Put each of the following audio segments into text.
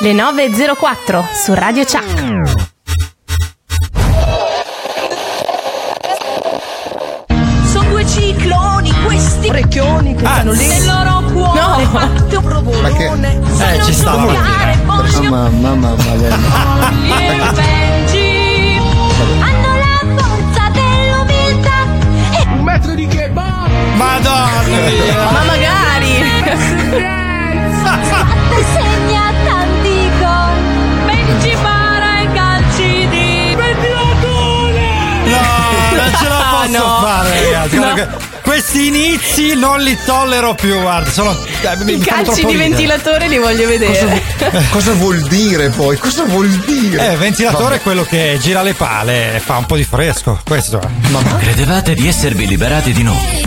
Le 9.04 su Radio Ciak. Sono due cicloni questi orecchioni che stanno lì nel loro cuore, no. Fatto un provolone. Ci stava. Hanno la forza dell'umiltà e un metro di kebab. Madonna. Ma magari segna tanti gol, Benji para e calci di ventilatore. No, non ce la posso fare, ragazzi. No. Questi inizi non li tollero più, guarda. Sono, i calci di ventilatore li voglio vedere. Cosa vuol dire poi? Cosa vuol dire? Ventilatore vabbè. È quello che gira le pale e fa un po' di fresco. Questo è. Mamma. Credevate di esservi liberati di noi?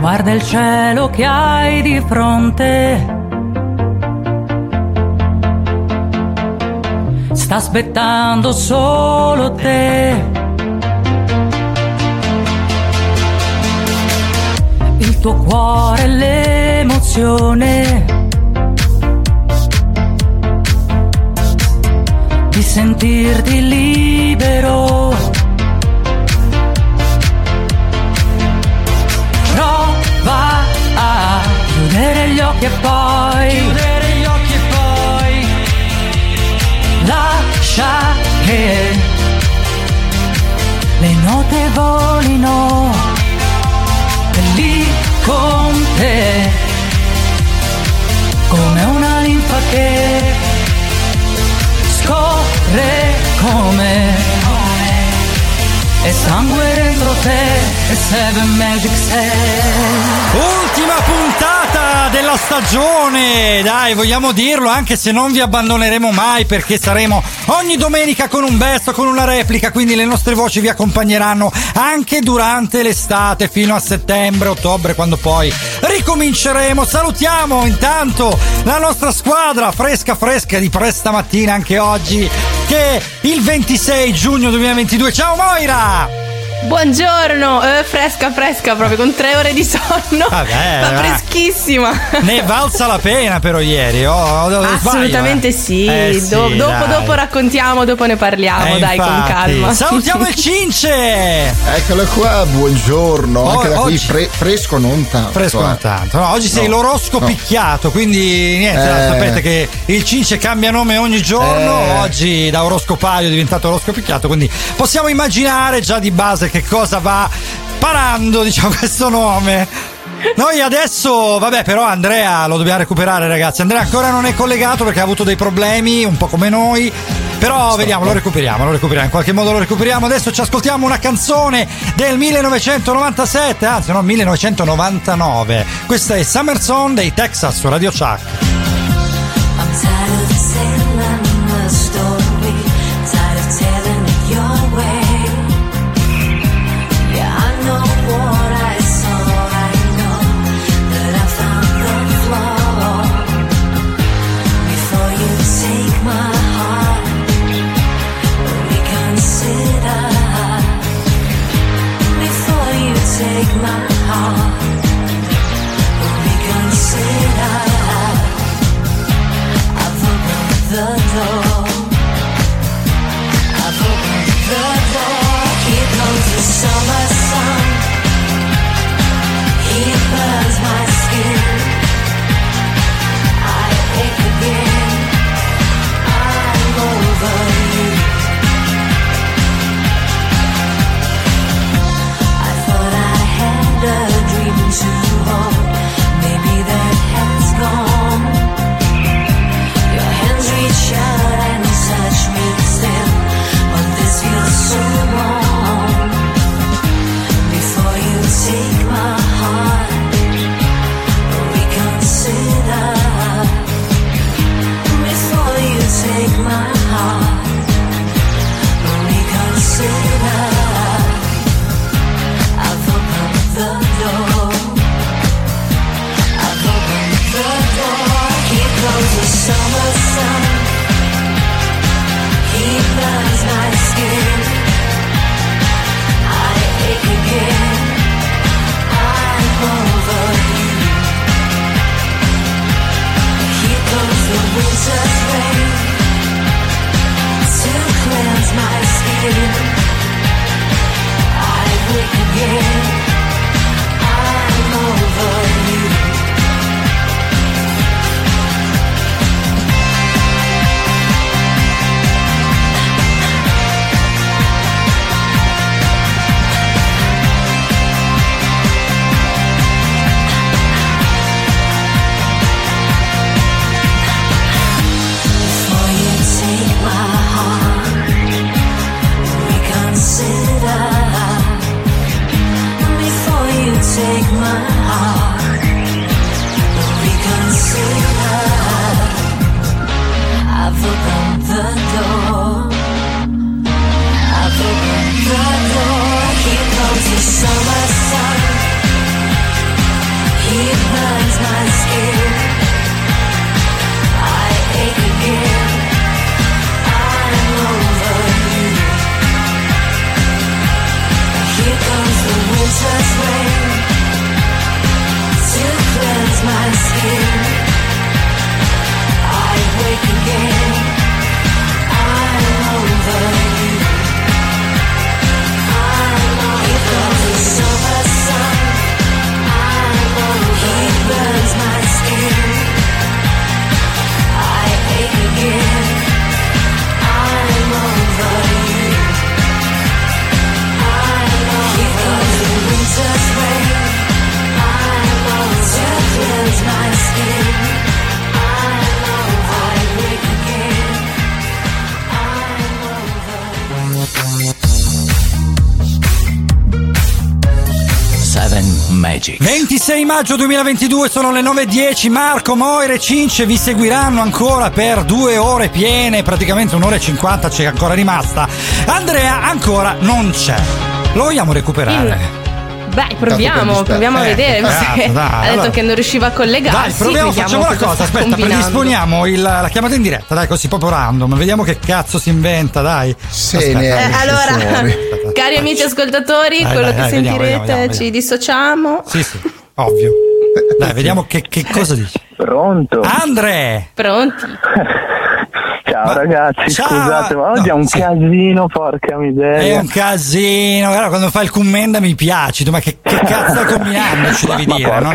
Guarda il cielo che hai di fronte, sta aspettando solo te. Il tuo cuore, l'emozione di sentirti libero. Chiudere gli occhi e poi lascia che le note volino lì con te, come una linfa che scorre come e sangue dentro te, e Seven Magics è. Ultima puntata della stagione, dai, vogliamo dirlo, anche se non vi abbandoneremo mai, perché saremo ogni domenica con un best, con una replica, quindi le nostre voci vi accompagneranno anche durante l'estate, fino a settembre, ottobre, quando poi ricominceremo. Salutiamo intanto la nostra squadra fresca di presta mattina anche oggi, che il 26 giugno 2022. Ciao Moira! Buongiorno, fresca proprio con 3 ore di sonno. Vabbè, ma freschissima. Ne valsa la pena però ieri. Assolutamente sbaglio, sì. Sì, dopo raccontiamo, dopo ne parliamo, dai, infatti, con calma. Salutiamo il Cince. Eccolo qua, buongiorno. Anche da oggi, qui fresco non tanto. No, oggi sei l'oroscopo picchiato, quindi niente, sapete che il Cince cambia nome ogni giorno. Oggi da oroscopaio è diventato oroscopicchiato, quindi possiamo immaginare già di base che cosa va parando, diciamo, questo nome. Noi adesso, vabbè, però Andrea lo dobbiamo recuperare, ragazzi. Andrea ancora non è collegato perché ha avuto dei problemi, un po' come noi. Però vediamo, lo recuperiamo, in qualche modo lo recuperiamo. Adesso ci ascoltiamo una canzone del 1997, anzi no, 1999. Questa è Summer Song dei Texas su Radio Ciak. Take my heart, reconsider. 26 maggio 2022, sono le 9.10. Marco, Moira e Cince vi seguiranno ancora per 2 ore piene, praticamente 1 ora e 50 c'è ancora rimasta. Andrea ancora non c'è, lo vogliamo recuperare? Beh, proviamo a vedere, perché ha detto che non riusciva a collegarsi. Dai, proviamo, facciamo una cosa, aspetta, predisponiamo la chiamata in diretta, dai, così proprio random, vediamo che cazzo si inventa, dai. Allora, cari amici ascoltatori, quello che sentirete, vediamo. Ci dissociamo. Sì. Ovvio. Dai, vediamo che cosa dici. Pronto? Andre! Pronti? Ciao ragazzi, ciao. Scusate, ma oggi è un casino, porca miseria. È un casino, guarda, quando fai il commenda mi piaci, ma che cazzo combinando ci devi dire, no?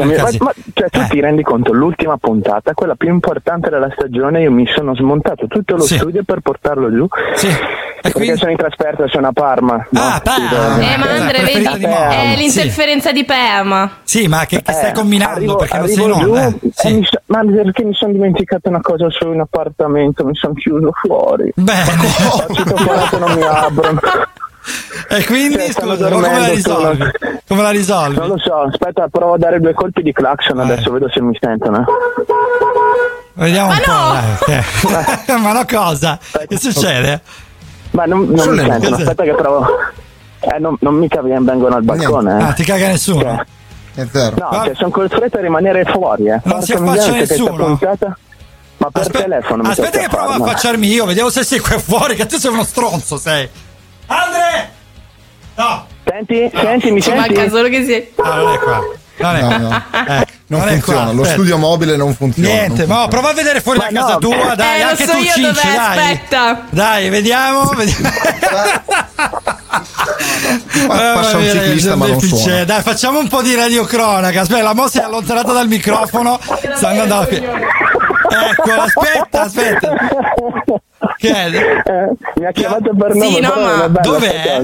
Cioè, tu ti rendi conto, l'ultima puntata, quella più importante della stagione, io mi sono smontato tutto lo studio per portarlo giù. Sì. Perché sono in trasferta, sono a Parma. Parma. Ma Andre, vedi, è l'interferenza di Parma. Sì, ma che stai combinando? Perché non sei in onda? Ma perché mi sono dimenticato una cosa su un appartamento, mi sono chiuso fuori. Beh, non mi aprono. E quindi scusa, come la risolvi? Non lo so, aspetta, provo a dare 2 colpi di clacson adesso, vedo se mi sentono. Vediamo un po'. Dai. Ma no, cosa? Che succede? Ma non mi sentono, aspetta che provo. Non mica vengono al balcone. Ti caga nessuno. È vero. No, sono costretto a rimanere fuori. Non si affaccia nessuno. Ma per telefono. Aspetta che provo a affacciarmi io, vediamo se sei qua fuori, che tu sei uno stronzo, sei. Andre! No! Senti, mi senti? Manca solo che sei. Non è qua. No. Non funziona, lo studio mobile non funziona. Niente, ma prova a vedere fuori da casa tua, dai, anche tu Cinci, dai. Aspetta. Dai, vediamo. Passa un ciclista ma non suona. Dai, facciamo un po' di radiocronaca. Aspetta, la mo si è allontanata dal microfono. Sta andando a ecco, aspetta. Che è? Mi ha chiamato Barnum. Sì, no, ma dov'è?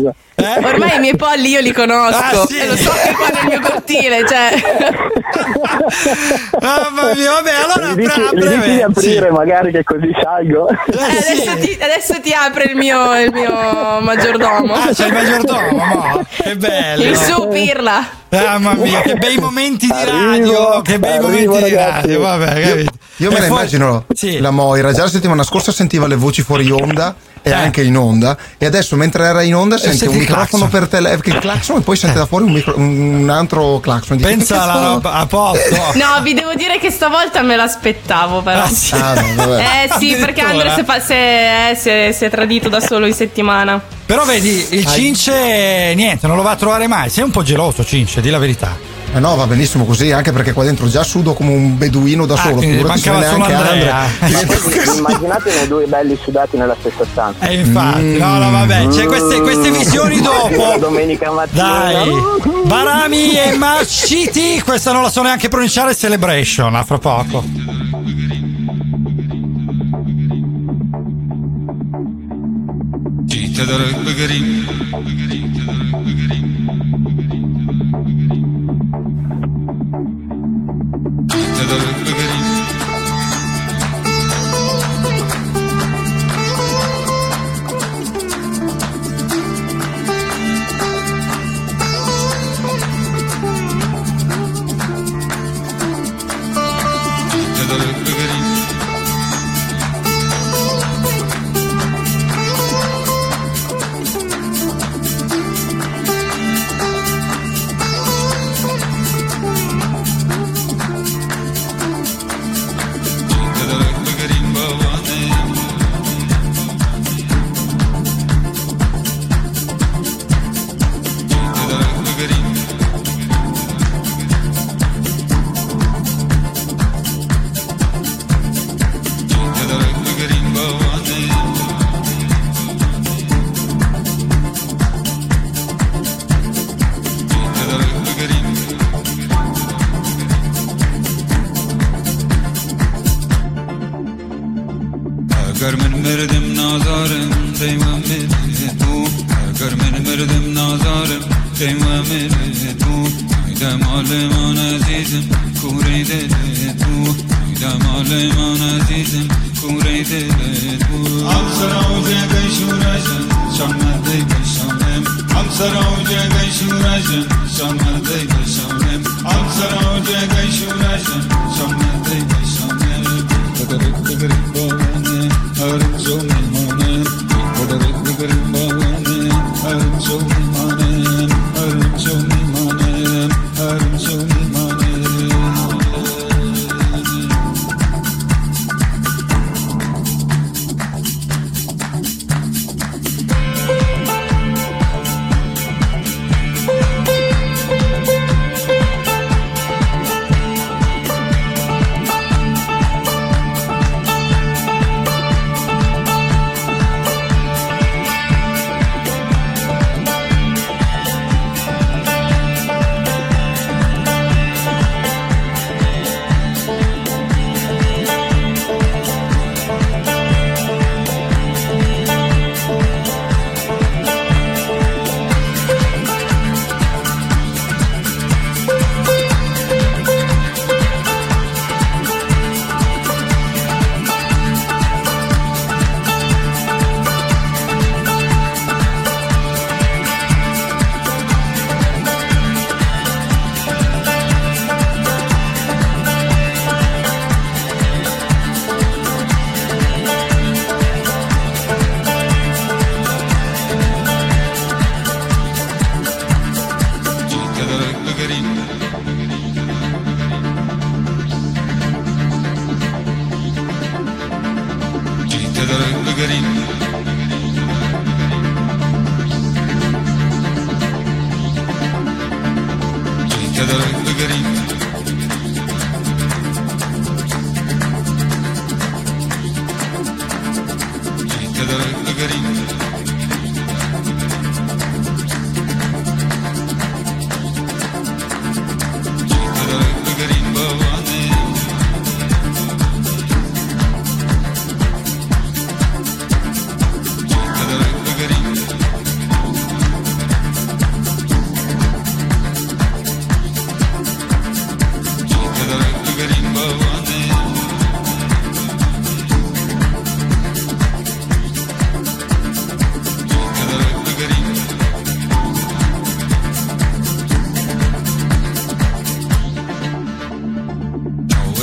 Ormai i miei polli io li conosco. Sì. E lo so che qua nel mio cortile, cioè. Mamma mia, vabbè, allora dici di aprire, magari che così salgo. Adesso ti apre il mio maggiordomo. C'è il maggiordomo, no? Che bello. Il su pirla. Mamma mia, che bei momenti di radio, ragazzi. Vabbè, capito. Io me la immagino, sì, la Moira. Già la settimana scorsa sentiva le voci fuori onda e anche in onda, e adesso mentre era in onda sente un microfono per telefono, clacson, e poi sente da fuori un altro clacson. Pensa alla roba a posto. No, vi devo dire che stavolta me l'aspettavo, però. Ah, sì. Sì, perché Andrea si è tradito da solo in settimana. Però vedi, il Cince niente, non lo va a trovare mai. Sei un po' geloso, Cince, di la verità. Eh no, va benissimo così, anche perché qua dentro già sudo come un beduino da solo. Mancava solo Andrea. Immaginate due belli sudati nella stessa stanza. Infatti, no, vabbè, c'è queste visioni dopo. Domenica mattina. Dai, Barami e Marciti, questa non la so neanche pronunciare, Celebration, a fra poco.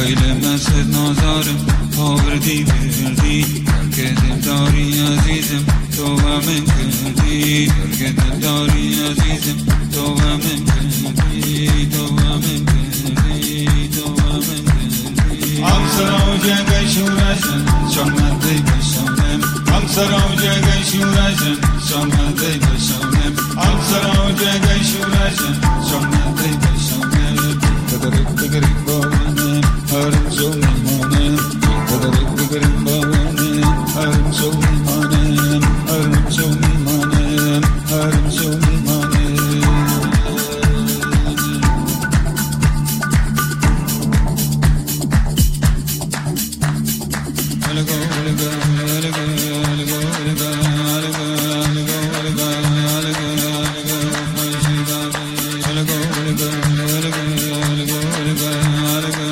Böyle mesut nazarım Havredi verdi Herkesin tarihi azizim Tovemin kıldi Herkesin tarihi azizim Tovemin kıldi Tovemin kıldi Tovemin kıldi Amsara uca geç uğraşın Şahmetli beşanem Amsara uca geç uğraşın Şahmetli beşanem Amsara uca geç uğraşın Şahmetli beşanem Kıdırık tıkırık babanem Harım sol mihmanem Kıdırık tıkırık babanem Harım sol mihmanem Harım sol mihmanem Harım sol mihmanem Alego, alego, alego, alego, alego, alego, alego, alego, alego, alego, alego, alego, alego, alego,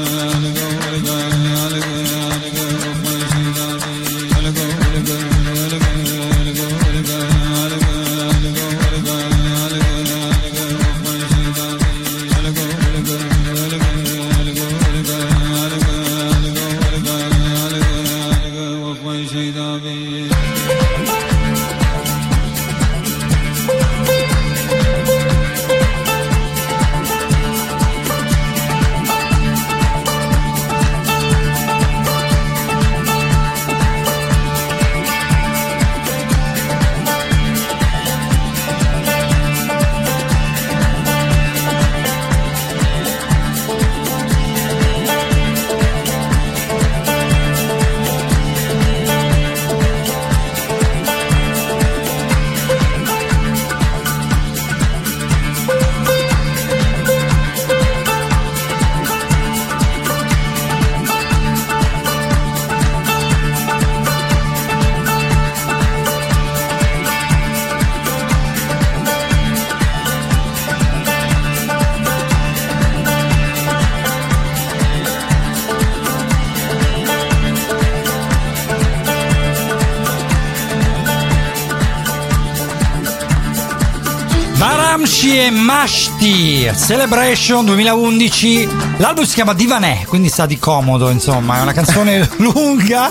Mashti Celebration 2011. L'album si chiama Divanè, quindi sta di comodo, insomma, è una canzone lunga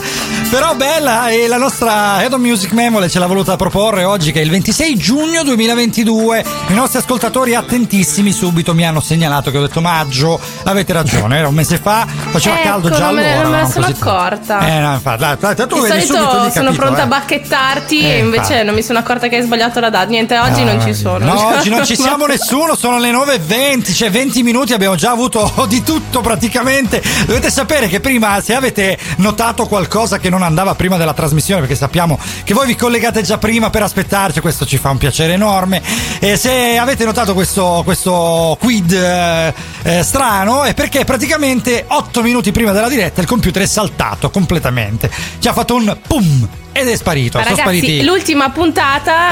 però bella, e la nostra Head of Music Memole ce l'ha voluta proporre oggi, che è il 26 giugno 2022. I nostri ascoltatori attentissimi subito mi hanno segnalato che ho detto maggio, avete ragione, era un mese fa, faceva caldo già allora. Ecco, non me ne sono accorta. Infatti, tu vedi subito, sono capito, pronta a bacchettarti e invece non mi sono accorta che hai sbagliato la data. Niente, oggi non ci sono. No, oggi non ci siamo nessuno, sono le 9.20, cioè 20 minuti abbiamo già avuto di tutto praticamente. Dovete sapere che prima, se avete notato qualcosa che non andava prima della trasmissione, perché sappiamo che voi vi collegate già prima per aspettarci, questo ci fa un piacere enorme, e se avete notato questo quid strano, è perché praticamente 8 minuti prima della diretta il computer è saltato completamente, ci ha fatto un pum ed è sparito. Ragazzi, l'ultima puntata,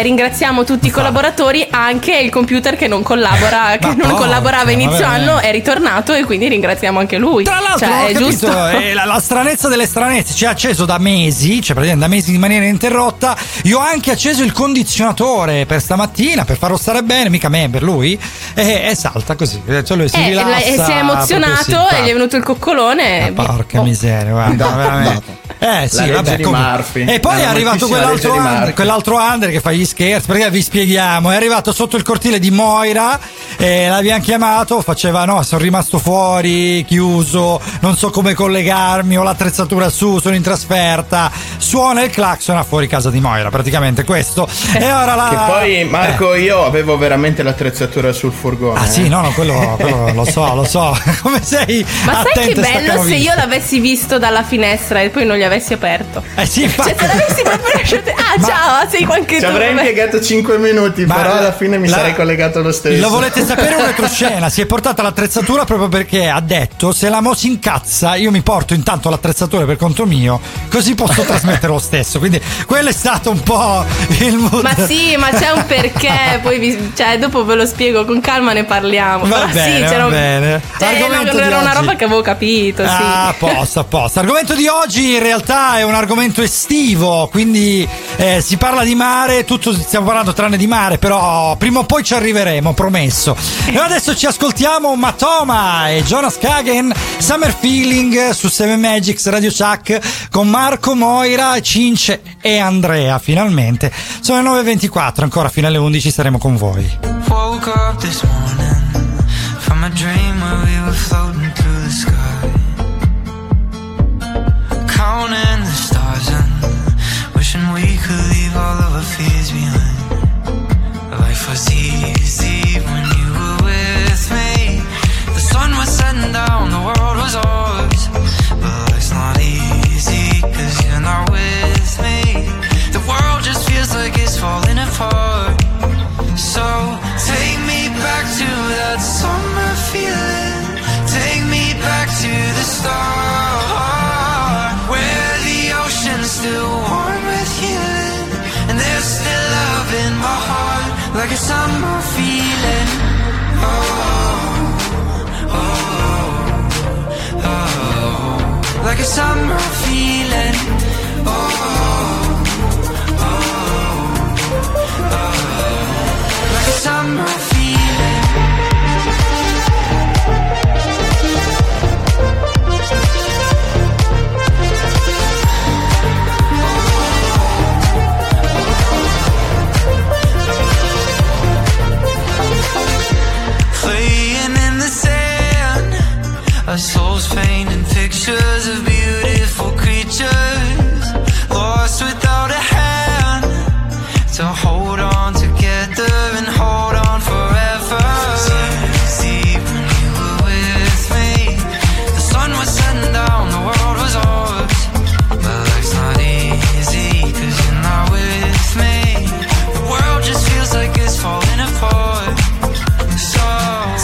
ringraziamo tutti i collaboratori, anche il computer che non collabora, che non collaborava inizio anno, è ritornato e quindi ringraziamo anche lui. Tra l'altro, cioè, è giusto, la stranezza delle stranezze, ci ha acceso da mesi, cioè praticamente da mesi in maniera interrotta. Io ho anche acceso il condizionatore per stamattina per farlo stare bene, mica me, per lui, e salta così, cioè lui si rilassa, e si è emozionato e gli è venuto il coccolone. Porca miseria, guarda, veramente. Sì, vabbè, e poi è arrivato quell'altro under che fa gli scherzi, perché vi spieghiamo, è arrivato sotto il cortile di Moira, l'abbiamo chiamato, faceva no, sono rimasto fuori, chiuso, non so come collegarmi, ho l'attrezzatura su, sono in trasferta, suona il clacson fuori casa di Moira, praticamente questo. E ora che poi Marco, io avevo veramente l'attrezzatura sul furgone. Ah sì, no, quello lo so come sei. Ma sai che bello se io l'avessi visto dalla finestra e poi non gli avessi aperto. Sì, cioè, se l'avessi proprio lasciato. Ah, ciao, sei anche tu. Ci avrei impiegato 5 minuti, però alla fine mi sarei collegato lo stesso. Lo volete sapere una retroscena? Si è portata l'attrezzatura proprio perché ha detto: se la Mo si incazza, io mi porto intanto l'attrezzatura per conto mio, così posso trasmettere lo stesso. Quindi quello è stato un po' il mood. Ma sì, ma c'è un perché. Poi cioè, dopo ve lo spiego con calma, ne parliamo. Va però bene, sì, c'era un... bene. Cioè, era una roba che avevo capito. Sì. Apposta. Argomento di oggi in realtà è un argomento estivo, quindi si parla di mare, tutto stiamo parlando tranne di mare, però prima o poi ci arriveremo, promesso. E adesso ci ascoltiamo Matoma e Jonas Kagen, Summer Feeling, su Seven Magics Radio Ciak, con Marco, Moira, Cince e Andrea. Finalmente sono le 9:24, ancora fino alle 11 saremo con voi. Woke up this morning from a dream where we were floating through the sky, counting the stars and wishing we could leave all of our fears behind. Life was easy when you were with me. The sun was setting down, the world was ours, but life's not easy 'cause you're not with me. The world just feels like it's falling apart. So take me back to that summer feeling. Take me back to the start, where the ocean's still warm with healing, and there's still love in my heart, like a summer feeling. Oh, oh, oh, oh, like a summer feeling. Oh, oh, oh, oh. Summer feeling. Playing in the sand, our souls painting pictures of beautiful creatures, lost without a hand to hold on together and hold on forever. See when you were with me, the sun was setting down, the world was ours, but life's not easy 'cause you're not with me. The world just feels like it's falling apart. So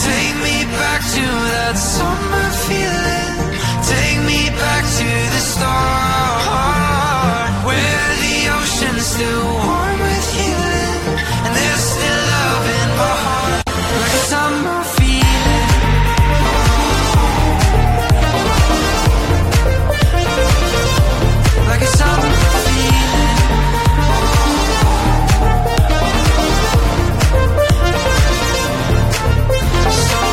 take me back to that summer feeling. Take me back to the start, where the ocean's still warm with you. Summer feeling. Like a summer feeling. So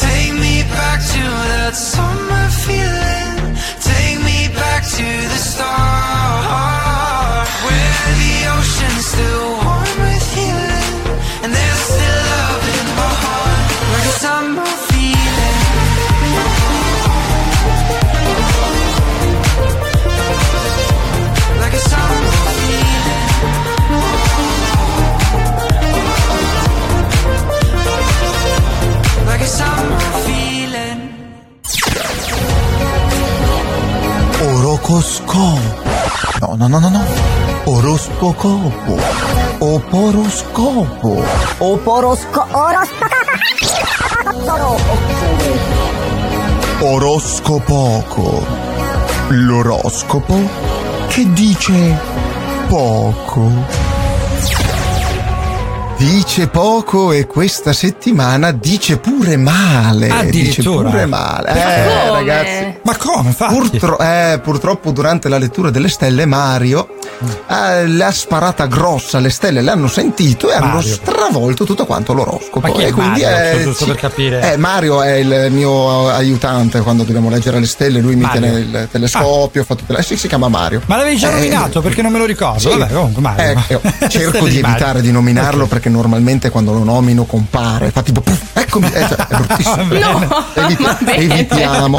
take me back to that summer feeling. Take me back to the start, where the ocean's still warm with healing, and there's still love in my heart. Summer feeling. Like a summer feeling. Like a summer feeling. Oroscopo. No. Oroscopo. Oporoscopo. Oroscopo. Oroscopoco, l'oroscopo che dice poco. Dice poco e questa settimana dice pure male. Addirittura. Dice pure male. Ma come? Ragazzi. Ma come fa? Purtroppo durante la lettura delle stelle Mario l'ha sparata grossa, le stelle l'hanno sentito e hanno stravolto tutto quanto l'oroscopo. Ma chi è? E quindi Mario, giusto per capire. Mario è il mio aiutante quando dobbiamo leggere le stelle, lui Mario mi tiene il telescopio, fa tutte le... sì, si chiama Mario. Ma l'avevi già nominato perché non me lo ricordo. Sì. Vabbè, comunque Mario. Cerco di evitare di nominarlo, okay, perché normalmente quando lo nomino compare, fa tipo puff, eccomi, cioè, è bruttissimo.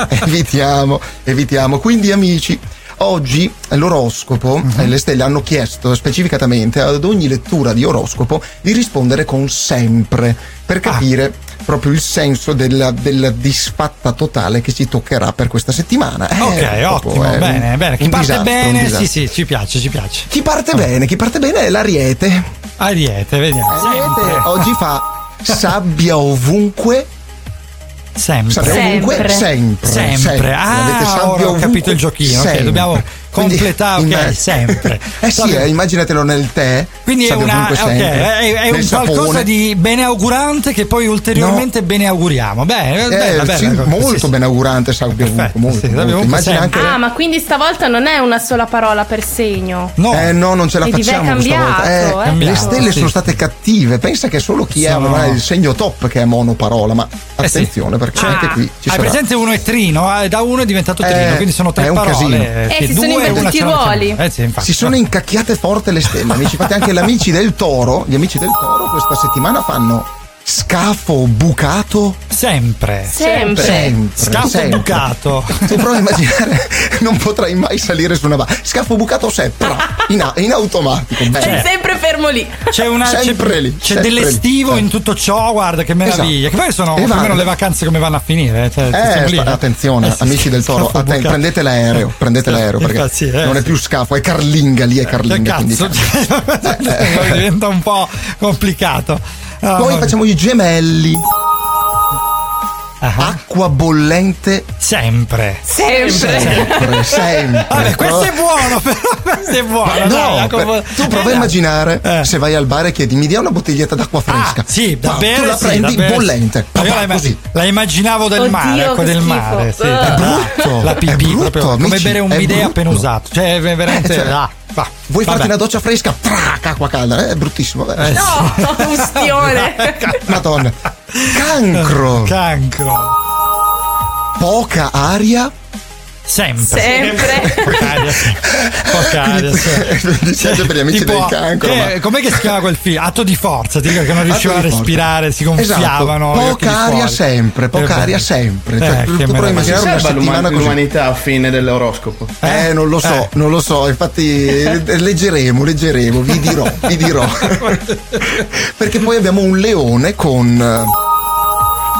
No, evitiamo. Quindi amici, oggi l'oroscopo, le stelle hanno chiesto specificatamente ad ogni lettura di oroscopo di rispondere con sempre, per capire proprio il senso della disfatta totale che ci toccherà per questa settimana. Ottimo, bene. Chi parte bene, sì, ci piace. Chi parte bene è l'Ariete. Ariete, vediamo. L'Ariete oggi fa sabbia ovunque. Sempre. Sempre. L'avete sabbia ora ovunque, ho capito il giochino. Sempre. Okay, dobbiamo completato sempre. Immaginatelo nel tè. Quindi è un qualcosa di beneaugurante che poi ulteriormente beneauguriamo. Molto beneaugurante, molto. Immagina anche. Ma quindi stavolta non è una sola parola per segno. No, non ce la facciamo stavolta. Le stelle sono state cattive. Pensa che solo chi è il segno top che è monoparola, ma attenzione perché anche qui ci sarà. Hai presente uno è trino, da uno è diventato trino, quindi sono tre parole. Si sono invertiti i ruoli. Si sono incacchiate forte le stelle, amici. Fate anche gli amici del toro questa settimana fanno scafo bucato sempre. Scafo sempre. Bucato, se provo a immaginare non potrai mai salire su una scafo bucato sempre in automatico. C'è sempre fermo lì, c'è dell'estivo in tutto ciò, guarda che meraviglia. Che poi sono almeno le vacanze come vanno a finire, attenzione amici del toro, prendete l'aereo perché non è più scafo, è carlinga, lì è carlinga, cazzo, diventa un po' complicato. Poi facciamo i gemelli. Acqua bollente sempre. Vabbè, questo è buono, però questo è buono. Tu prova a immaginare se vai al bar e chiedi mi dia una bottiglietta d'acqua fresca. Tu la prendi bollente. Così. La immaginavo del mare, acqua del mare. Sì. È brutto. La pipì, è brutto, amici, come bere un bidè appena usato. Cioè, veramente vuoi farti una doccia fresca? Acqua calda, è bruttissimo. No, ustione. Madonna. Cancro. Poca aria. Sempre. Diciamo per gli amici del cancro. Com'è che si chiama quel film? Atto di forza, dico che non riuscivano a respirare, si gonfiavano. Poca aria sempre. Tu puoi immaginare una settimana così. L'umanità a fine dell'oroscopo. Non lo so, infatti leggeremo, vi dirò. Perché poi abbiamo un leone con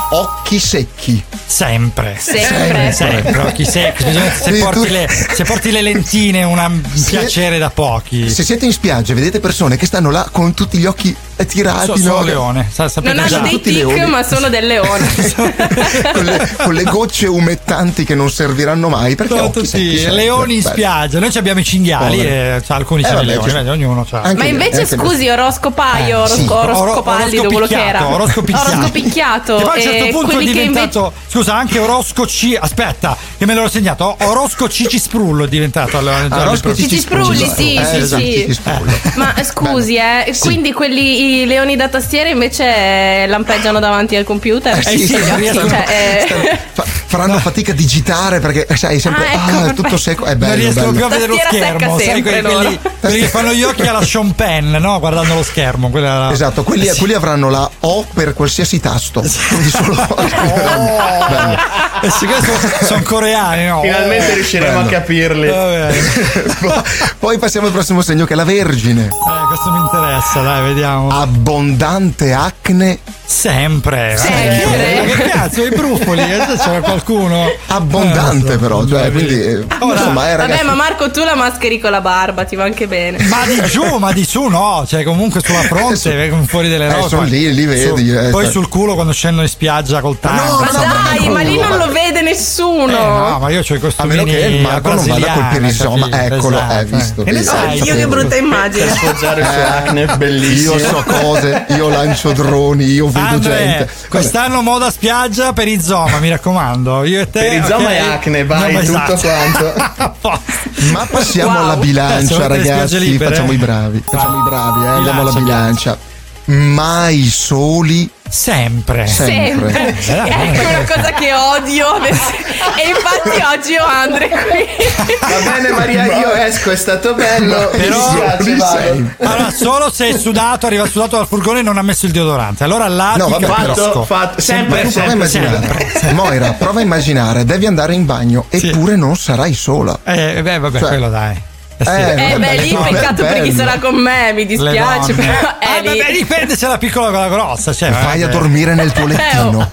occhi secchi. Sempre. Occhi secchi. Se porti le lentine, piacere da pochi. Se siete in spiaggia e vedete persone che stanno là con tutti gli occhi tirati, sono leone. Non hanno dei tic, ma sono del leone. con le gocce umettanti che non serviranno mai, perché occhi secchi, leoni in spiaggia. Noi abbiamo i cinghiali e alcuni c'hanno i leoni, ognuno c'ha. Ma invece scusi, oroscopicchiato. A questo punto è diventato anche Orosco C. Aspetta, che me l'ho segnato. Orosco Ciciprullo è diventato. Orosco Ciciprulli, sì. Ma scusi, quindi quelli i leoni da tastiera invece lampeggiano davanti al computer. Faranno fatica a digitare perché sai sempre è tutto secco. È bello. Non riescono più a vedere lo schermo. Sai quelli che fanno gli occhi alla Sean Penn, no? Guardando lo schermo. Esatto, quelli avranno la O per qualsiasi tasto. Quindi sono coreani, no? Finalmente riusciremo a capirli. Poi passiamo al prossimo segno, che è la Vergine. Questo mi interessa, dai, vediamo. Abbondante acne sempre. Ma che cazzo, i brufoli? C'era qualcuno abbondante, però. Cioè, quindi, ma Marco, tu la mascheri con la barba, ti va anche bene. Ma di giù, ma di su, no? Cioè, comunque sulla fronte, fuori delle robe. Sono lì, li vedi. Poi sul culo quando scendono in spiaggia col tango. Ma lì non lo vede nessuno. No, ma io c'ho i costumi. A meno che il Marco non vada col perizoma, eccolo, visto. E io che brutta immagine. Sfoggiare su acne è bellissimo. Io so cose, io lancio droni, io vedo gente. Quest'anno moda spiaggia perizoma, mi raccomando. Io e te. Perizoma e acne, vai tutto quanto. Ma passiamo alla bilancia, ragazzi. Facciamo i bravi, andiamo alla bilancia. Mai soli. Sempre. Ecco una cosa che odio. E infatti oggi ho Andre qui. Va bene Maria, io esco, è stato bello. Però allora, solo se è sudato, arriva sudato dal furgone e non ha messo il deodorante. Allora là fatto. Sempre. Moira, prova a immaginare, devi andare in bagno eppure non sarai sola. Quello dai. Lì peccato per chi sarà con me, mi dispiace, però dipende se la piccola o la grossa, fai a dormire nel tuo lettino.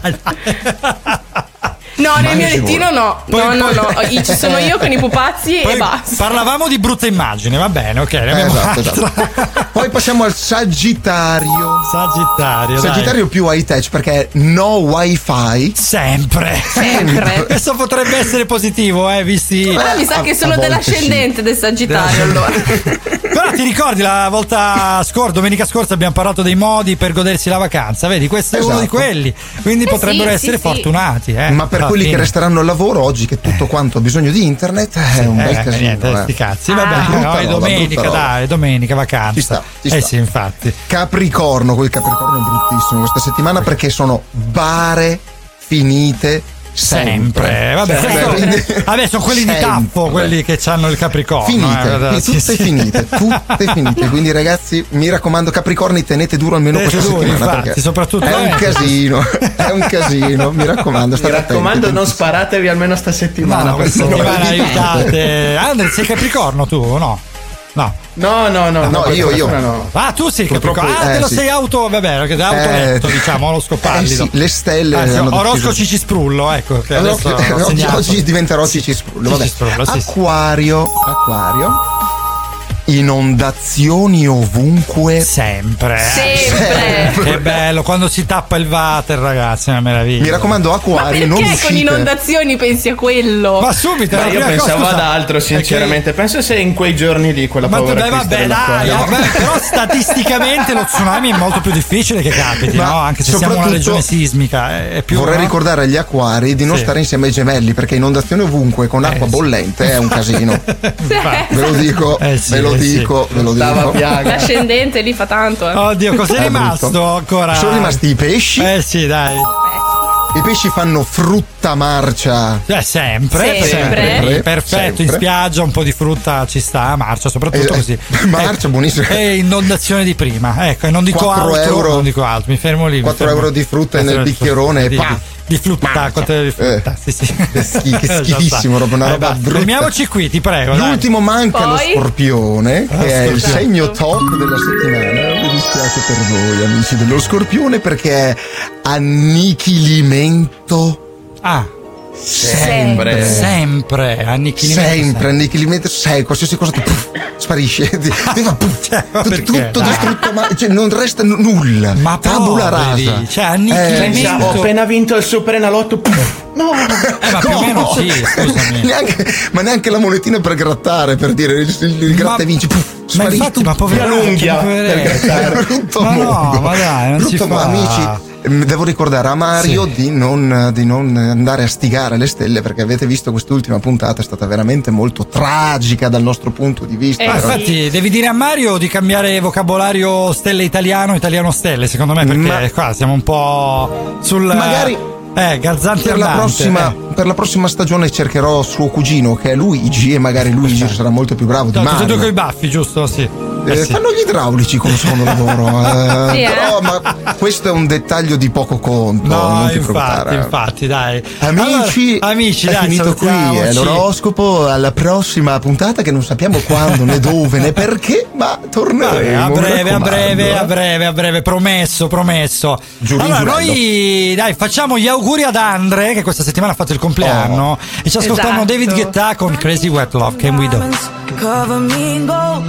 No, nel mio lettino no. Poi ci sono io con i pupazzi e basta. Parlavamo di brutta immagine, va bene, ok, ne abbiamo esatto. Poi passiamo al Sagittario, più high tech, perché no wifi sempre. Questo potrebbe essere positivo, visti. Allora mi sa che sono dell'ascendente del Sagittario, allora. Però ti ricordi la volta scorsa, domenica scorsa, abbiamo parlato dei modi per godersi la vacanza, vedi, questo è uno di quelli, quindi potrebbero essere fortunati. Ma per quelli che resteranno al lavoro oggi, che tutto quanto ha bisogno di internet, è un bel casino. Sti cazzi, vabbè, è domenica, dai, domenica vacanza. Ci sta. Sì, infatti. Capricorno, quel Capricorno è bruttissimo questa settimana, perché sono bare finite. Sempre. Vabbè, sono quelli di tappo, quelli che hanno il Capricorno. Tutte finite. Quindi, ragazzi, mi raccomando, Capricorni, tenete duro almeno questa settimana. Infatti, soprattutto è un casino. Mi raccomando, state attenti. Non sparatevi almeno sta settimana. No, per settimana aiutate. Andre, sei Capricorno tu o no? No, io no. Ah, tu sei Capricorno. Ah, te lo sei auto. Vabbè, autoletto, diciamo, l'oroscopallido. Le stelle. Orosco Ciciprullo, ecco. Che oggi diventerò Ciciprullo. Acquario. Inondazioni ovunque, sempre. Che bello quando si tappa il water, ragazzi, è una meraviglia. Mi raccomando, Acquari, non uscite. Con inondazioni pensi a quello? Ma subito. Ma io pensavo ad altro, sinceramente. Perché... penso se in quei giorni lì quella povera vabbè, però statisticamente lo tsunami è molto più difficile che capiti, no? Anche se siamo una regione sismica, è più. Vorrei ricordare agli Acquari di non stare insieme ai Gemelli, perché inondazioni ovunque con acqua bollente è un casino. Ve lo dico. Ve lo dico. L'ascendente lì fa tanto. Oddio, cos'è rimasto ancora? Sono rimasti i pesci. Sì, dai. I pesci fanno frutta marcia. Sempre. Perfetto, in spiaggia un po' di frutta ci sta, marcia, soprattutto così. Marcia, buonissima. E inondazione di prima. Ecco, non dico altro. Mi fermo lì. 4 euro di frutta nel bicchierone e pa. Di flutta, sì. Schifissimo, proprio una roba brutta. Fermiamoci qui, ti prego. L'ultimo manca lo Scorpione, che è il segno top della settimana. Mi dispiace per voi, amici dello Scorpione, perché è annichilimento. Sempre annichilimento, sai, qualsiasi cosa sparisce, tutto distrutto, ma cioè, non resta nulla, ma tabula rasa, cioè annichilimento. Ho appena vinto il Superenalotto, ma più o meno sì, scusami. neanche la monetina per grattare, per dire il gratta e vinci, sparisce tutto, ma povera l'unghia per grattare tutto, ma dai, non si fa, amici. Devo ricordare a Mario di non andare a stigare le stelle, perché avete visto quest'ultima puntata è stata veramente molto tragica dal nostro punto di vista. Infatti devi dire a Mario di cambiare vocabolario stelle italiano stelle, secondo me, perché qua siamo un po' sul magari. Garzanti per la prossima stagione cercherò suo cugino, che è Luigi, e magari Luigi sarà molto più bravo di Mario. Tutti con i baffi, giusto? Sì. Fanno gli idraulici come sono loro. Però, ma questo è un dettaglio di poco conto. No, infatti, dai. Amici, è finito qui. È l'oroscopo, alla prossima puntata, che non sappiamo quando, né dove, né perché, ma torneremo. A breve, promesso. Allora, noi dai, facciamo gli auguri ad Andre, che questa settimana ha fatto il compleanno, e ci ascoltano David Guetta con Crazy Wet Love. Can we do? Cover me in gold,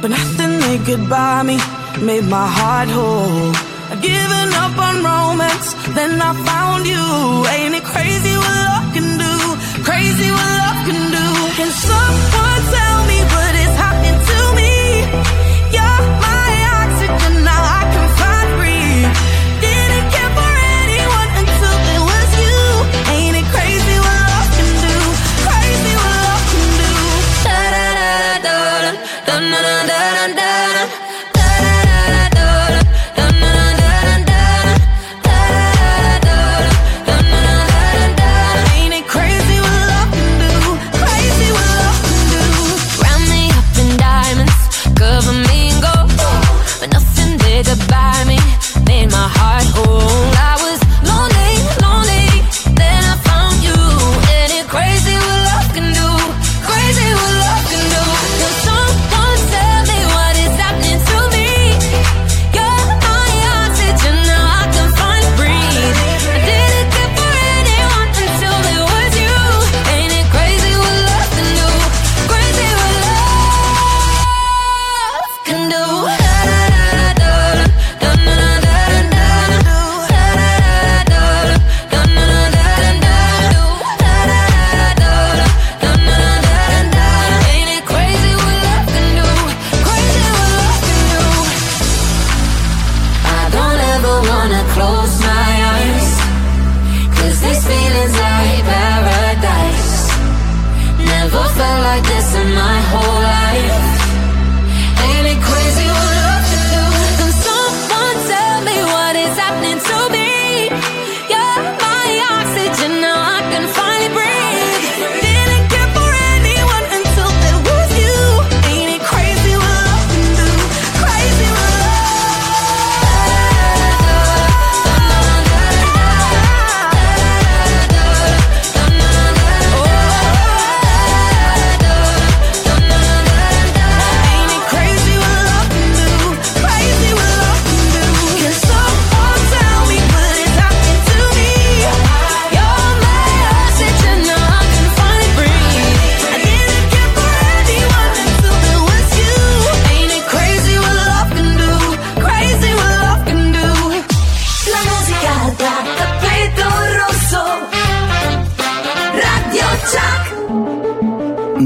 but nothing they could buy me made my heart whole. I'd given up on romance, then I found you. Ain't it crazy what love can do? Crazy what love can do. Can someone tell me what is happening to me? You're my oxygen, now I can find breathe. Didn't care for anyone until it was you. Ain't it crazy what love can do? Crazy what love can do. Da da da da da da da da da da da.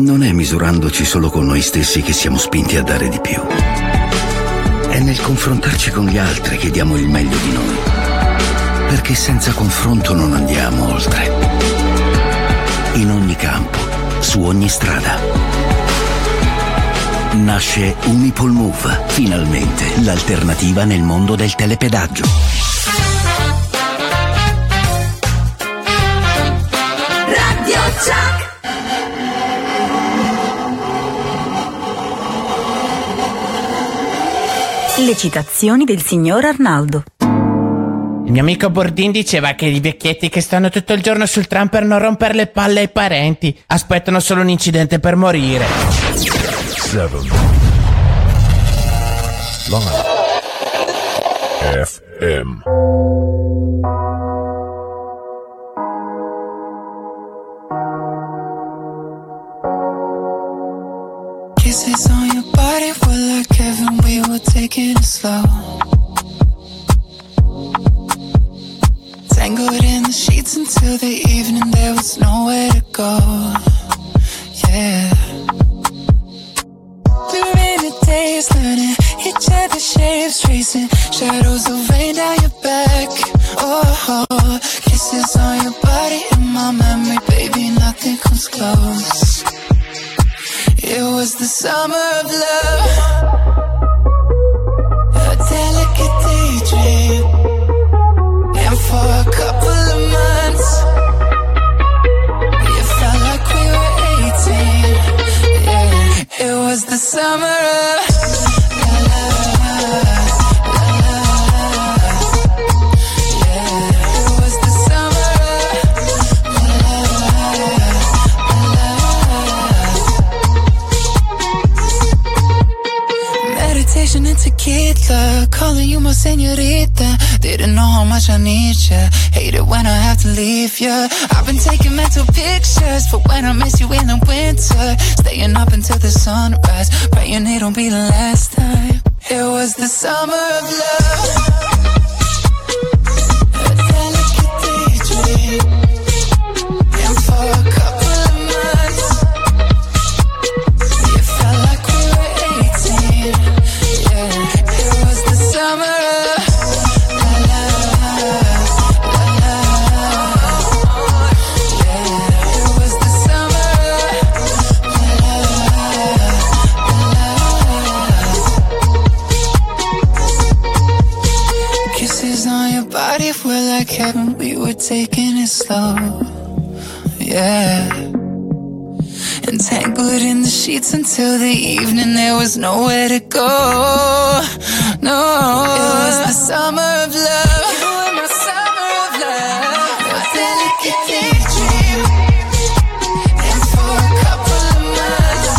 non è misurandoci solo con noi stessi che siamo spinti a dare di più. È nel confrontarci con gli altri che diamo il meglio di noi. Perché senza confronto non andiamo oltre. In ogni campo, su ogni strada. Nasce Unipol Move, finalmente l'alternativa nel mondo del telepedaggio. Le citazioni del signor Arnaldo. Il mio amico Bordin diceva che i vecchietti che stanno tutto il giorno sul tram per non rompere le palle ai parenti aspettano solo un incidente per morire. Seven. Live. FM. Kisses on your body were like heaven, we were taking it slow. Tangled in the sheets until the evening, there was nowhere to go. Yeah. We ran the days learning each other's shapes, tracing shadows that rain down your back. Oh, kisses on your body in my memory, baby, nothing comes close. It was the summer of love, a delicate daydream, and for a couple of months, it felt like we were 18, yeah. It was the summer of tequila, calling you my senorita. Didn't know how much I need ya. Hate it when I have to leave ya. I've been taking mental pictures for when I miss you in the winter. Staying up until the sunrise, praying it don't be the last time. It was the summer of love. Heaven, we were taking it slow, yeah. Entangled in the sheets until the evening, there was nowhere to go. No, it was the summer of love. You were my summer of love. A delicate daydream, and for a couple of months,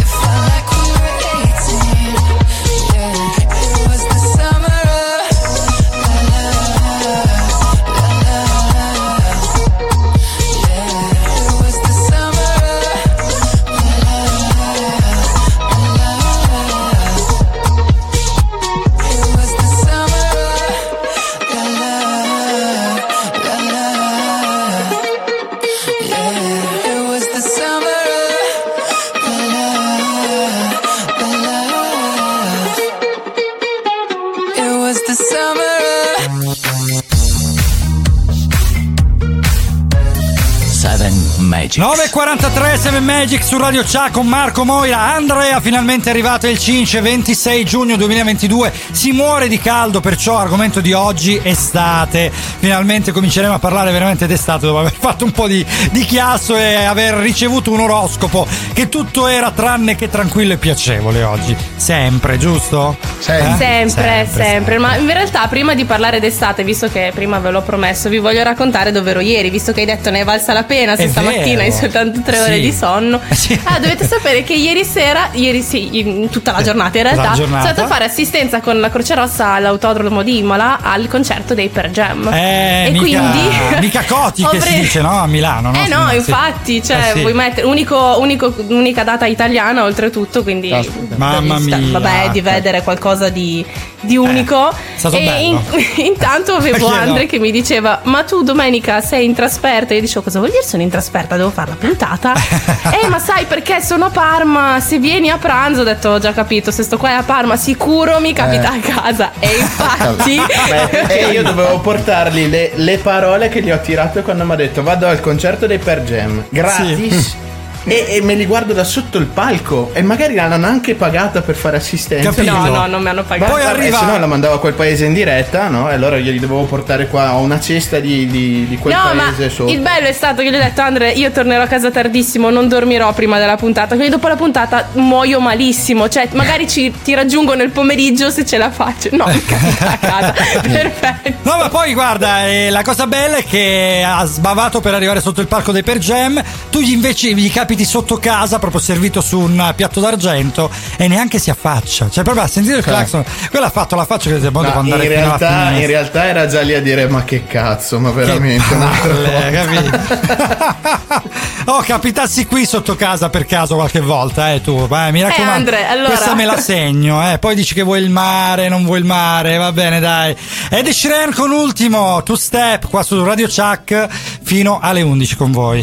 it felt like we were 18. Yeah, it was the summer. Magics. 9.43, Seven Magics su Radio Ciak con Marco Moira. Andrea finalmente è arrivato il Cince, 26 giugno 2022, si muore di caldo, perciò argomento di oggi estate. Finalmente cominceremo a parlare veramente d'estate dopo aver fatto un po' di chiasso e aver ricevuto un oroscopo che tutto era tranne che tranquillo e piacevole oggi. Sempre, giusto? Sempre. Ma in realtà prima di parlare d'estate, visto che prima ve l'ho promesso, vi voglio raccontare dove ero ieri, visto che hai detto ne è valsa la pena se stamattina in soltanto 3 ore di sonno. Dovete sapere che ieri sera, tutta la giornata in realtà, sono andata a fare assistenza con la Croce Rossa all'autodromo di Imola al concerto dei Pergem. E mica, quindi mica Coti che si dice, no, a Milano, no? No, infatti, cioè vuoi mettere unica data italiana oltretutto, quindi mamma mia. Vabbè, di vedere qualcosa di unico. È stato bello. Intanto avevo Andre che mi diceva "Ma tu domenica sei in trasferta?" Io dicevo "Cosa vuol dire sono sono in trasferta, devo fare la puntata. Ma sai perché sono a Parma? Se vieni a pranzo, ho detto, ho già capito, se sto qua a Parma sicuro mi capita a casa. E infatti io dovevo portargli le parole che gli ho tirato quando mi ha detto vado al concerto dei Pergem gratis, sì. E me li guardo da sotto il palco. E magari l'hanno anche pagata per fare assistenza. Capito. No, non mi hanno pagato. Poi arriva, se no la mandavo a quel paese in diretta, no? E allora io gli dovevo portare qua. Ho una cesta di quel paese sopra. Il bello è stato che gli ho detto Andre, io tornerò a casa tardissimo, non dormirò prima della puntata, quindi dopo la puntata muoio malissimo. Cioè magari ti raggiungo nel pomeriggio se ce la faccio. No, mi capita a casa. Perfetto. No, ma poi guarda, la cosa bella è che ha sbavato per arrivare sotto il palco dei Pergem. Tu gli invece gli capi sotto casa, proprio servito su un piatto d'argento, e neanche si affaccia. Cioè proprio a sentire il clacson, quella ha fatto la faccia che si è modo per andare fino alla finestra. In realtà era già lì a dire ma che cazzo, ma veramente che palle, oh, capitassi qui sotto casa per caso qualche volta, tu mi raccomando, Andre, allora questa me la segno, poi dici che vuoi il mare, non vuoi il mare, va bene dai. Ed Sheeran con Ultimo Two Step qua su Radio Ciak fino alle 11 con voi.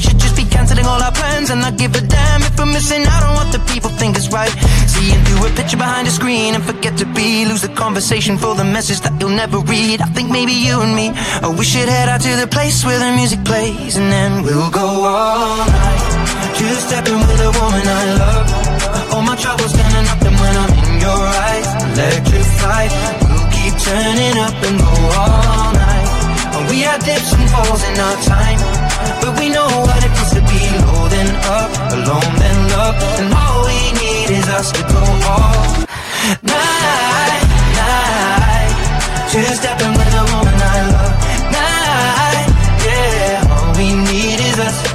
should just be cancelling all our plans and not give a damn if we're missing out on what the people think is right. Seeing through a picture behind a screen and forget to be. Lose the conversation for the message that you'll never read. I think maybe you and me, oh, we should head out to the place where the music plays, and then we'll go all night. Just stepping with a woman I love. All my troubles turning up, and when I'm in your eyes, electrified. We'll keep turning up and go all night. We had dips and falls in our time, but we know what it means to be low then up, alone then loved. And all we need is us to go all night, night. Just stepping with a woman I love. Night, yeah. All we need is us.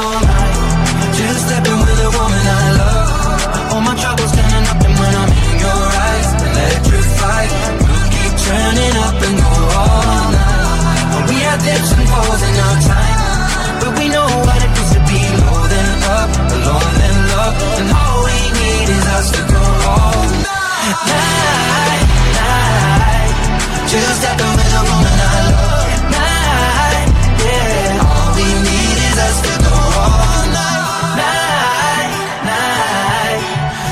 night, just stepping with a woman I love. All my troubles turning up, and when I'm in your eyes, electrified. We'll keep turning up and go all night. When we had dips and falls in our time, but we know what it means to be low then up, alone then loved. And all we need is us to go all night, night. Just stepping with a woman I love. Night, yeah. All we need is us to go.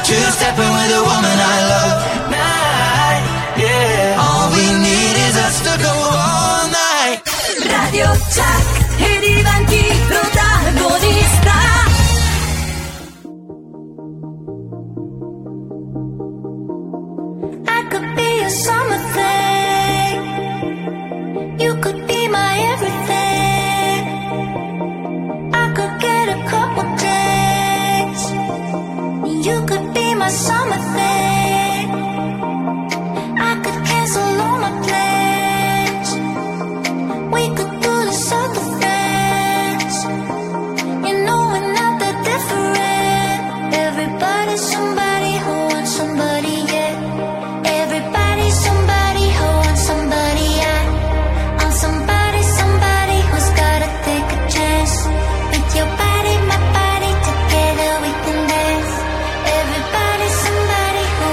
Just stepping with a woman I love. Night, yeah. All we need is us to go all night. Radio Ciak e diventi protagonista. I could be a summer thing. You could be my everything. I could get a couple days. You could be my summer thing. I could cancel all my plans. We could do this other things. You know we're not that different. Everybody's somebody who wants somebody, yeah. Everybody's somebody who wants somebody, yeah. I'm somebody, somebody who's gotta take a chance. With your body, my body, together we can dance. Everybody's somebody who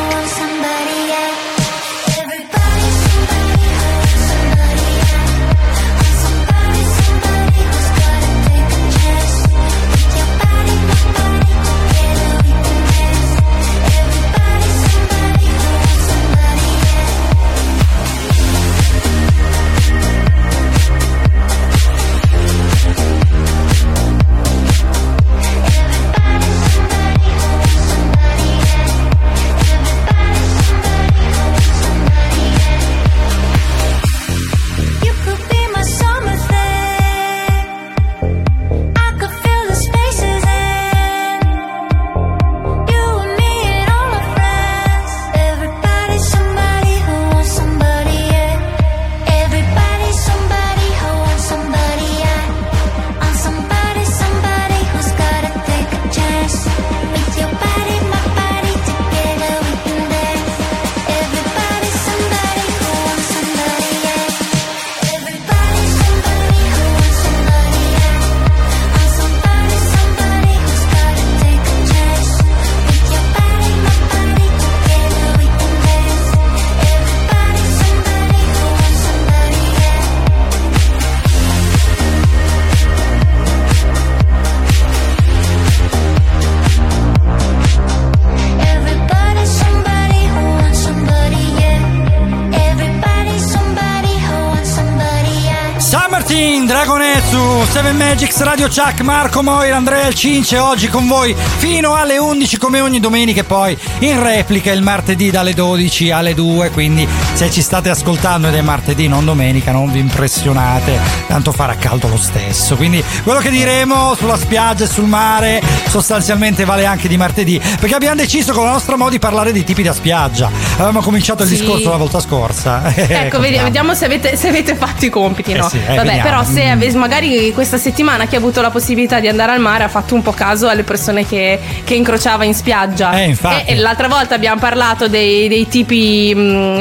su Seven Magics, Radio Ciak, Marco Moira, Andrea il Cince, oggi con voi fino alle 11 come ogni domenica e poi in replica il martedì dalle 12 alle 2, quindi se ci state ascoltando ed è martedì non domenica non vi impressionate, tanto farà caldo lo stesso, quindi quello che diremo sulla spiaggia e sul mare sostanzialmente vale anche di martedì, perché abbiamo deciso con la nostra Mo di parlare di tipi da spiaggia, avevamo cominciato il discorso la volta scorsa. Ecco, vediamo se avete fatto i compiti, no? Sì, vabbè, veniamo. Però se magari questa settimana chi ha avuto la possibilità di andare al mare ha fatto un po' caso alle persone che incrociava in spiaggia. E l'altra volta abbiamo parlato dei tipi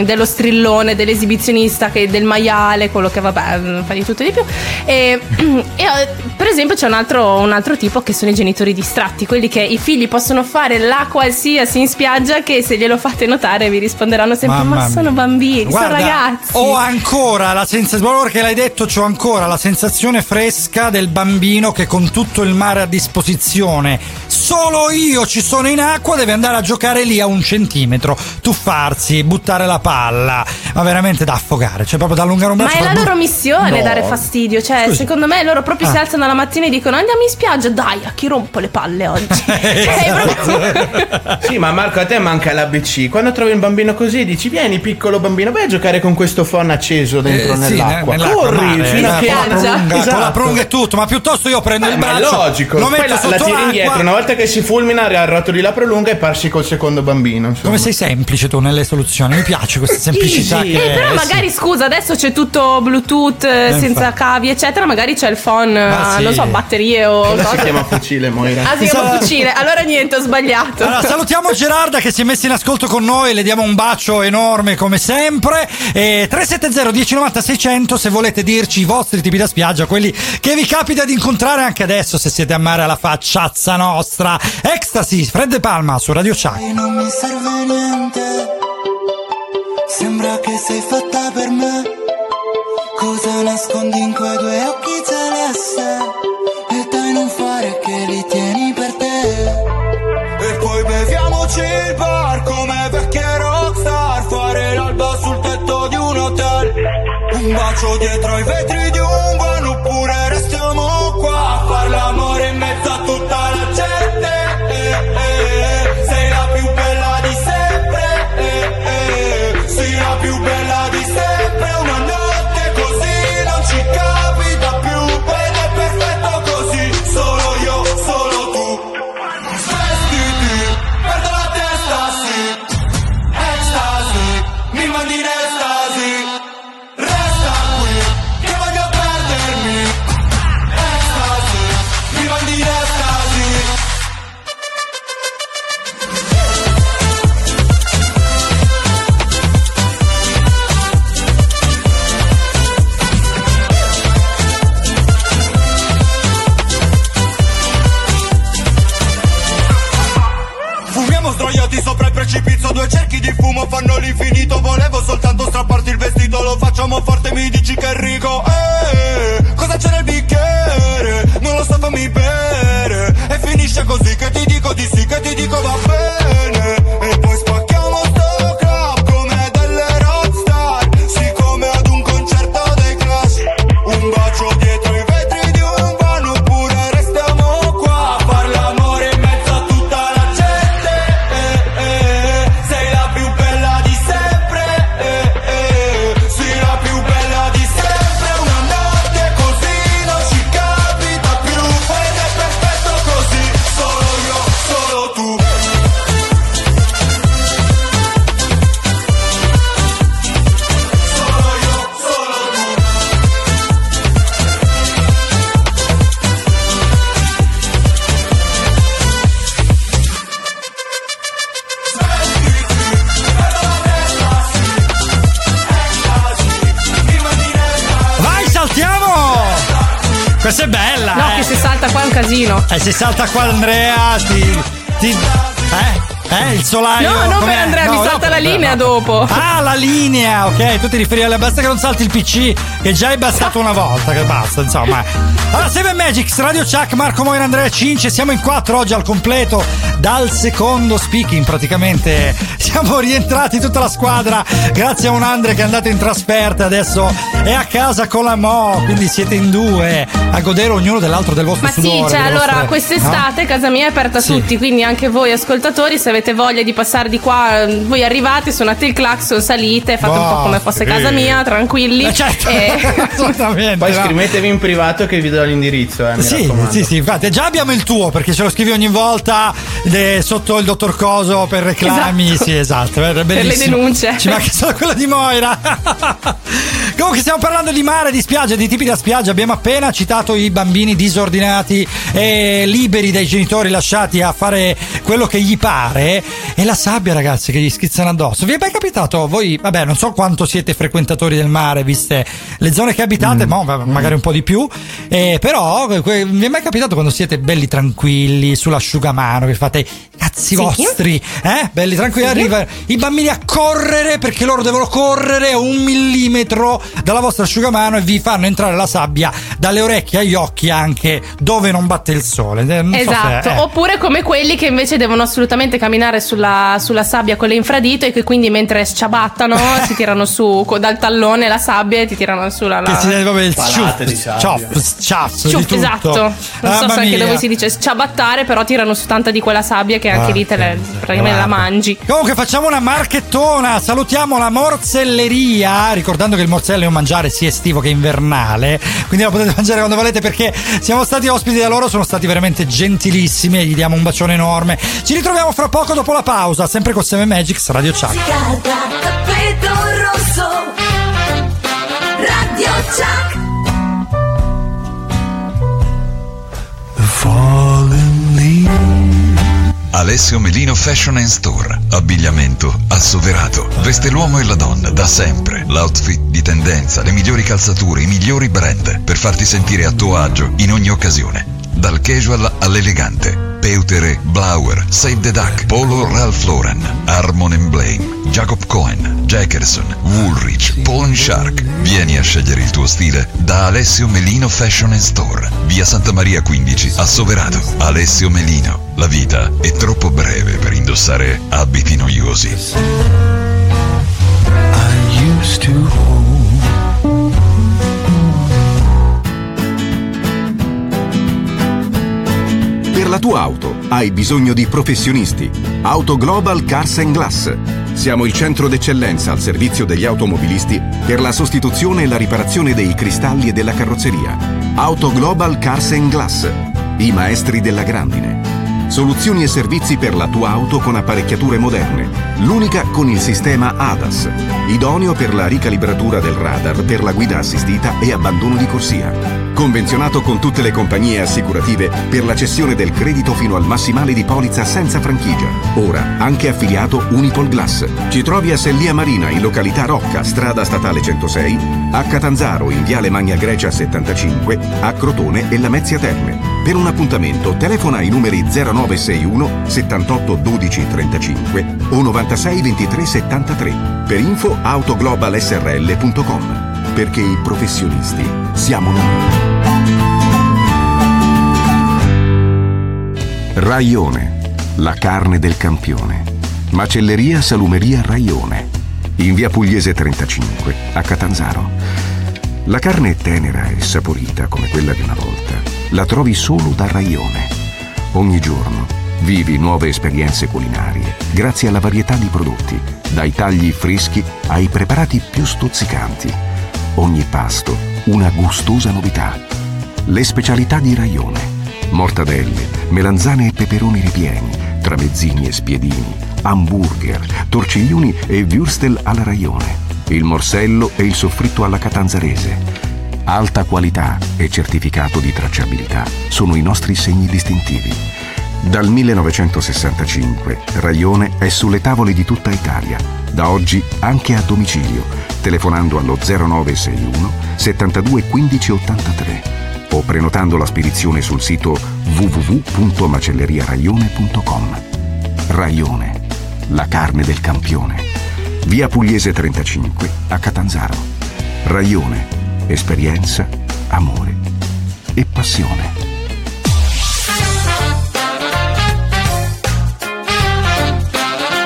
dello strillone, dell'esibizionista, del maiale, quello che vabbè fa di tutto e di più. E per esempio c'è un altro tipo che sono i genitori distratti, quelli che i figli possono fare la qualsiasi in spiaggia che se glielo fate notare vi risponderanno sempre ma sono bambini, guarda, sono ragazzi. Ho ancora la sensazione, ora che l'hai detto c'ho ancora la sensazione fresca del bambino che con tutto il mare a disposizione, solo io ci sono in acqua, deve andare a giocare lì a un centimetro, tuffarsi, buttare la palla, ma veramente da affogare, cioè proprio da allungare un braccio. Ma è la loro missione, no, dare fastidio, cioè scusi, secondo me loro proprio si alzano la mattina e dicono andiamo in spiaggia, dai, a chi rompo le palle oggi? Proprio... Sì, ma Marco, a te manca l'ABC, quando trovi un bambino così dici vieni piccolo bambino, vai a giocare con questo phon acceso dentro nell'acqua, corri fino a che con la prunga e tutto, ma piuttosto io prendo il braccio, logico, lo metto sotto la tiri indietro, una volta che si fulmina arrotoli la prolunga e parsi col secondo bambino, insomma. Come sei semplice tu nelle soluzioni, mi piace questa semplicità. Sì, che però magari scusa, adesso c'è tutto Bluetooth senza cavi eccetera, magari c'è il phon non so, batterie o cosa. Si chiama fucile, Moira. Si chiama fucile, allora niente, ho sbagliato. Allora salutiamo Gerarda che si è messa in ascolto con noi, le diamo un bacio enorme come sempre. 370 1090 600 se volete dirci i vostri tipi da spiaggia, quelli che vi capita di incontrare anche adesso se siete a mare alla facciazza nostra. Ecstasy, Fred De Palma su Radio Ciak. Non mi serve niente, sembra che sei fatta per me, cosa nascondi in quei due occhi celeste e dai non fare che li tieni per te. E poi beviamoci il bar come vecchie rockstar, fare l'alba sul tetto di un hotel, un bacio dietro ai vetri di un van, oppure restiamo qua a far l'amore in mezzo a tutta la gente. Sei la più bella di sempre, sei la più bella di sempre. Una notte così non ci capita più, ed è perfetto così, solo io, solo tu. Vestiti, perdo la testa, sì, ecstasy, mi mandi in estasi. Resta qui, che voglio perdermi, ecstasy, mi mandi in estasi. Pizzo, due cerchi di fumo fanno l'infinito, volevo soltanto strapparti il vestito, lo facciamo forte, mi dici che è rico, cosa c'è nel bicchiere, non lo so, fammi bere, e finisce così che ti dico di sì, che ti dico va bene, e poi spacchiamo sto club come delle rockstar, siccome ad un concerto dei Clash, un bacio dietro i vetri di un van, oppure restiamo qua a far l'amore in mezzo a tutta la gente. Questa è bella, no, che se salta qua è un casino. Se salta qua Andrea ti il solaio. No, non per Andrea, no, mi salta dopo, la linea dopo. Ah, la linea, ok. Tu ti riferivi alla, basta che non salti il PC, che già è bastato una volta, che basta, insomma. Allora, Seven Magics, Radio Ciak, Marco Moira, Andrea Cince, siamo in quattro oggi al completo, dal secondo speaking praticamente siamo rientrati tutta la squadra, grazie a un Andre che è andato in trasferta, adesso è a casa con la Mo, quindi siete in due a godere ognuno dell'altro, del vostro sudore. Ma sì, cioè, allora vostre, quest'estate, no? Casa mia è aperta a tutti, quindi anche voi ascoltatori, se avete voglia di passare di qua, voi arrivate, suonate il clacson, salite, fate un po' come fosse casa mia, tranquilli, certo, e... poi scrivetemi in privato che vi do l'indirizzo, sì, infatti già abbiamo il tuo, perché ce lo scrivi ogni volta sotto il dottor Coso per reclami, esatto. Sì, esatto, è bellissimo, per le denunce ci manca solo quella di Moira. Comunque stiamo parlando di mare, di spiaggia, di tipi da spiaggia, abbiamo appena citato i bambini disordinati e liberi dai genitori, lasciati a fare quello che gli pare, e la sabbia, ragazzi, che gli schizzano addosso. Vi è mai capitato, voi, vabbè, non so quanto siete frequentatori del mare, viste le zone che abitate, magari un po' di più, però vi è mai capitato, quando siete belli tranquilli sull'asciugamano, che fate cazzi vostri, belli tranquilli, arrivano i bambini a correre, perché loro devono correre a 1 millimetro dalla vostra asciugamano, e vi fanno entrare la sabbia dalle orecchie agli occhi, anche dove non batte il sole, non so se, oppure come quelli che invece devono assolutamente camminare sulla sabbia con le infradito, e che quindi mentre sciabattano si tirano su dal tallone la sabbia e ti tirano su la che si deve proprio il ciuff di tutto, esatto, non so se anche da voi si dice sciabattare, però tirano su tanta di quella sabbia che anche lì te la mangi. Comunque facciamo una marchettona, salutiamo la morzelleria, ricordando che il morzello è un mangiare sia estivo che invernale, quindi la potete mangiare quando volete, perché siamo stati ospiti da loro, sono stati veramente gentilissimi e gli diamo un bacione enorme. Ci ritroviamo fra poco dopo la pausa, sempre con Seven Magics, Radio Ciak. Tappeto rosso, Radio Ciak. Alessio Melino Fashion and Store, abbigliamento a Soverato, veste l'uomo e la donna da sempre, l'outfit di tendenza, le migliori calzature, i migliori brand, per farti sentire a tuo agio in ogni occasione, dal casual all'elegante. Peutere, Blauer, Save the Duck, Polo Ralph Lauren, Harmon & Blaine, Jacob Cohen, Jackerson, Woolrich, Pawn Shark. Vieni a scegliere il tuo stile da Alessio Melino Fashion and Store, via Santa Maria 15 a Soverato. Alessio Melino, la vita è troppo breve per indossare abiti noiosi. I used to hold. Per la tua auto hai bisogno di professionisti. Auto Global Cars and Glass. Siamo il centro d'eccellenza al servizio degli automobilisti per la sostituzione e la riparazione dei cristalli e della carrozzeria. Auto Global Cars and Glass. I maestri della grandine. Soluzioni e servizi per la tua auto con apparecchiature moderne. L'unica con il sistema ADAS. Idoneo per la ricalibratura del radar, per la guida assistita e abbandono di corsia. Convenzionato con tutte le compagnie assicurative per la cessione del credito fino al massimale di polizza senza franchigia. Ora anche affiliato Unipol Glass. Ci trovi a Sellia Marina in località Rocca, strada statale 106, a Catanzaro in viale Magna Grecia 75, a Crotone e Lamezia Terme. Per un appuntamento telefona ai numeri 0961 78 12 35 o 96 23 73. Per info autoglobalsrl.com. Perché i professionisti siamo noi. Raione, la carne del campione. Macelleria Salumeria Raione, in via Pugliese 35 a Catanzaro. La carne è tenera e saporita come quella di una volta. La trovi solo da Raione. Ogni giorno vivi nuove esperienze culinarie grazie alla varietà di prodotti, dai tagli freschi ai preparati più stuzzicanti. Ogni pasto una gustosa novità. Le specialità di Raione. Mortadelle, melanzane e peperoni ripieni, tramezzini e spiedini, hamburger, torciglioni e würstel alla Raione. Il morsello e il soffritto alla catanzarese. Alta qualità e certificato di tracciabilità sono i nostri segni distintivi. Dal 1965 Raione è sulle tavole di tutta Italia, da oggi anche a domicilio, telefonando allo 0961 72 15 83 o prenotando la spedizione sul sito www.macelleriaraione.com. Raione, la carne del campione. Via Pugliese 35 a Catanzaro. Raione, esperienza, amore e passione.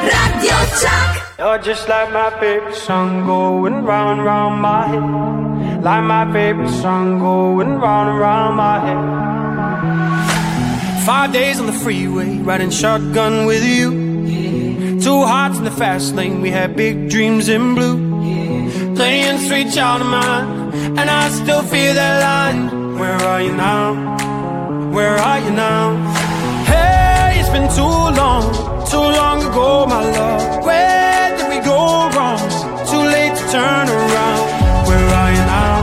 Radio Ciak. You're just like my favorite song going round round my head. Like my favorite song going round round my head. 5 days on the freeway, riding shotgun with you. Yeah. Two hearts in the fast lane, we had big dreams in blue. Yeah. Playing sweet child of mine, and I still feel that line. Where are you now? Where are you now? Hey, it's been too long ago, my love. Where did we go wrong? Too late to turn around. Where are you now?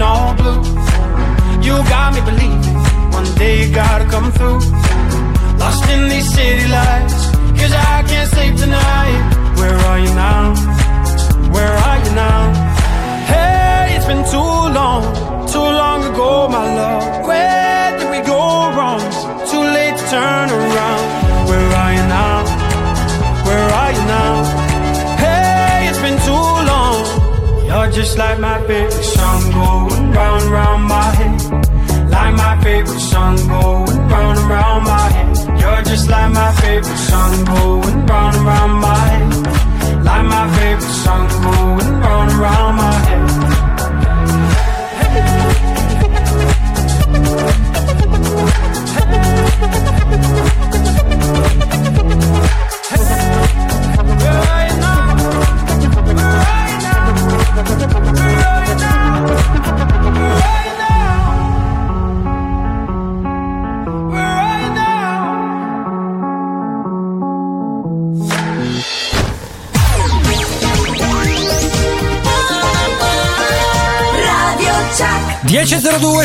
All blue. You got me believing one day you gotta come through. Lost in these city lights, cause I can't sleep tonight. Where are you now? Where are you now? Hey, it's been too long ago, my love. Where did we go wrong? Too late to turn around. Where are you now? Where are you now? Hey, it's been too long. You're just like my favorite song going round round my head. Like my favorite song going round round my head. You're just like my favorite song going round round my head. Like my favorite song going round round my head.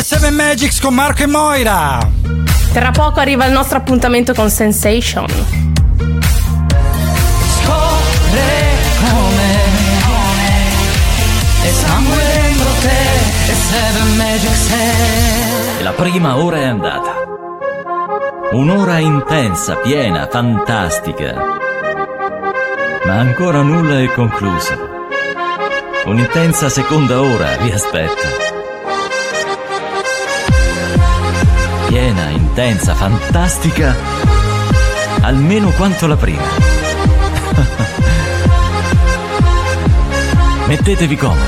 Seven Magics con Marco e Moira. Tra poco arriva il nostro appuntamento con Sensation. Scorre come e sangue dentro te e Seven Magics è. La prima ora è andata. Un'ora intensa, piena, fantastica. Ma ancora nulla è concluso. Un'intensa seconda ora vi aspetta. Piena, intensa, fantastica, almeno quanto la prima. Mettetevi comodi.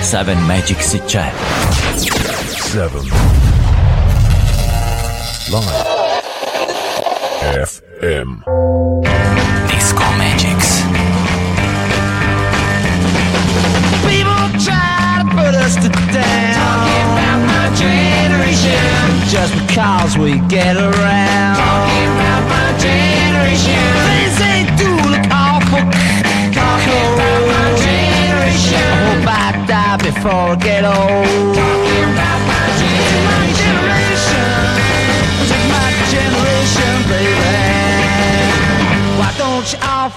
Seven Magic si c'è. Seven. Live. FM. Disco Magics. People try to put us to down. Generation, just because we get around. Talking about my generation. Things they do look awful. Talking about my generation. I hope I die before I get old. Talking about my generation. It's my generation, baby. Why don't you all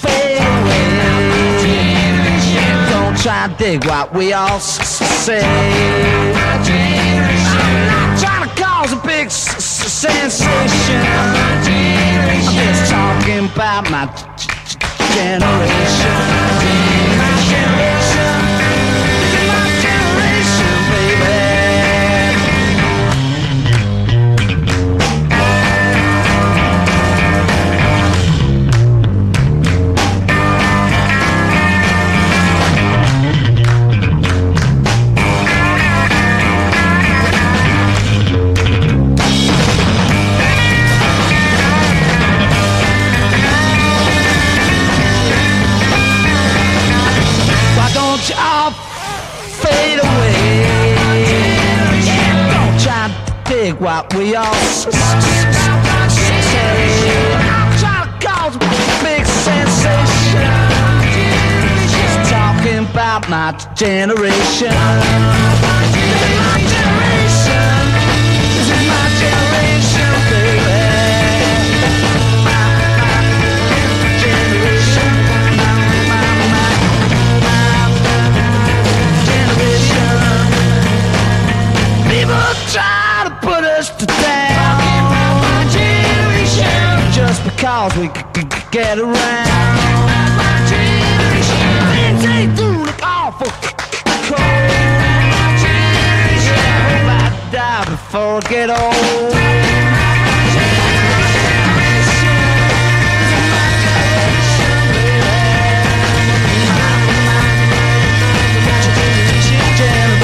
fade away? Don't try and dig what we all say. I'm not trying to cause a big sensation. I'm just talking about my generation. My generation. This is my generation, up, we all Child calls big sensation. She's talking about my generation. This is my generation, baby. Try to put us to down my generation, just because we could get around my generation. Things ain't doing awful cold. My generation. I hope I die before I get old. My generation. My generation, baby. My generation, generation.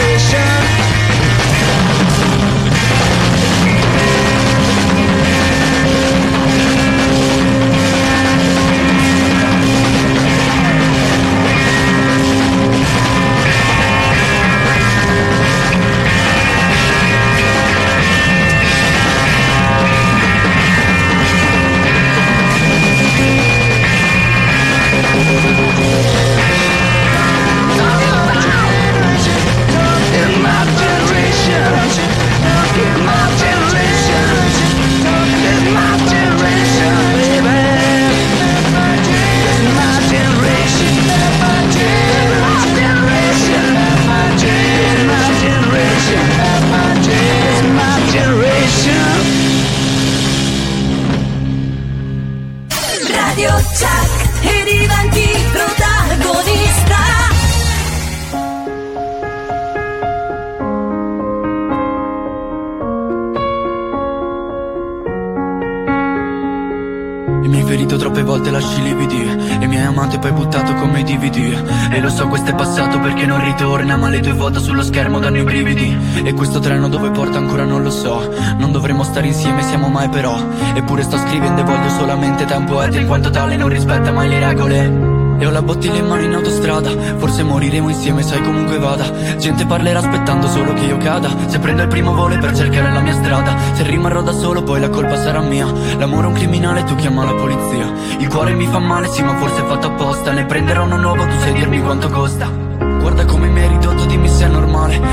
Sullo schermo danno i brividi. E questo treno dove porta ancora non lo so. Non dovremmo stare insieme, siamo mai però. Eppure sto scrivendo e voglio solamente tempo etero. In quanto tale non rispetta mai le regole. E ho la bottiglia in mano in autostrada. Forse moriremo insieme, sai comunque vada. Gente parlerà aspettando solo che io cada. Se prendo il primo volo per cercare la mia strada. Se rimarrò da solo poi la colpa sarà mia. L'amore è un criminale, tu chiama la polizia. Il cuore mi fa male, sì ma forse è fatto apposta. Ne prenderò uno nuovo, tu sai dirmi quanto costa. Guarda come mi hai ridotto, dimmi se è normale.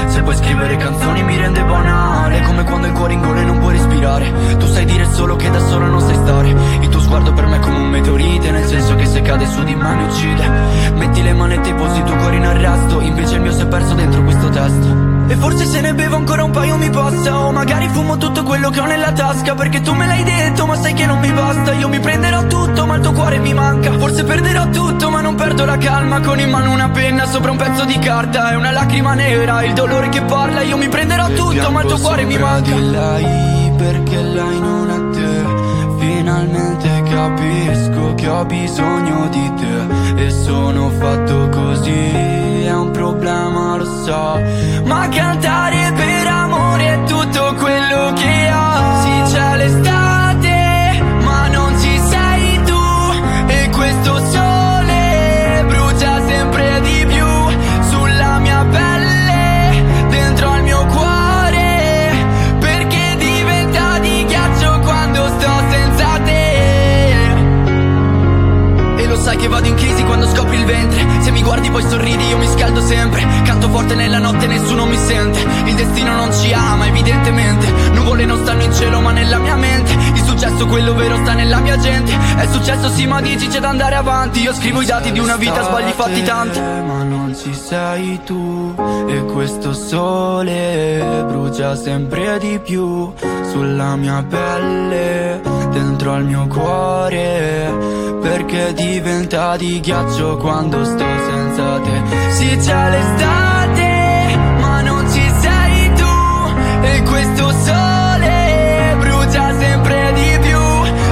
Se puoi scrivere canzoni mi rende banale. Come quando il cuore ingole e non puoi respirare. Tu sai dire solo che da solo non sai stare. Il tuo sguardo per me è come un meteorite, nel senso che se cade su di me mi uccide. Metti le mani e te posi il tuo cuore in arresto. Invece il mio si è perso dentro questo testo. E forse se ne bevo ancora un paio mi passa. O magari fumo tutto quello che ho nella tasca. Perché tu me l'hai detto ma sai che non mi basta. Io mi prenderò tutto ma il tuo cuore mi manca. Forse perderò tutto ma non perdo la calma. Con in mano una penna sopra un pezzo di carta. È una lacrima nera, il dolore che parla. Io mi prenderò tutto ma il tuo cuore mi manca. Di lei perché lei non è te. Finalmente capisco che ho bisogno di te. E sono fatto così. È un problema, lo so. Ma cantare per amore è tutto quello che ho. Sì, c'è l'estate, ma non ci sei tu. E questo sole brucia sempre di più sulla mia pelle, dentro al mio cuore. Perché diventa di ghiaccio quando sto senza te. E lo sai che vado in crisi quando scopri il ventre. Se mi guardi poi sorridi, io mi scaldo sempre. Canto forte nella notte, nessuno mi sente. Il destino non ci ama, evidentemente. Nuvole non stanno in cielo, ma nella mia mente. Il successo, quello vero, sta nella mia gente. È successo sì, ma dici c'è da andare avanti. Io scrivo i dati di una vita, sbagli fatti tanti. Ma non ci sei tu. E questo sole brucia sempre di più sulla mia pelle, dentro al mio cuore. Perché diventa di ghiaccio quando sto senza te. Sì, c'è l'estate, ma non ci sei tu. E questo sole brucia sempre di più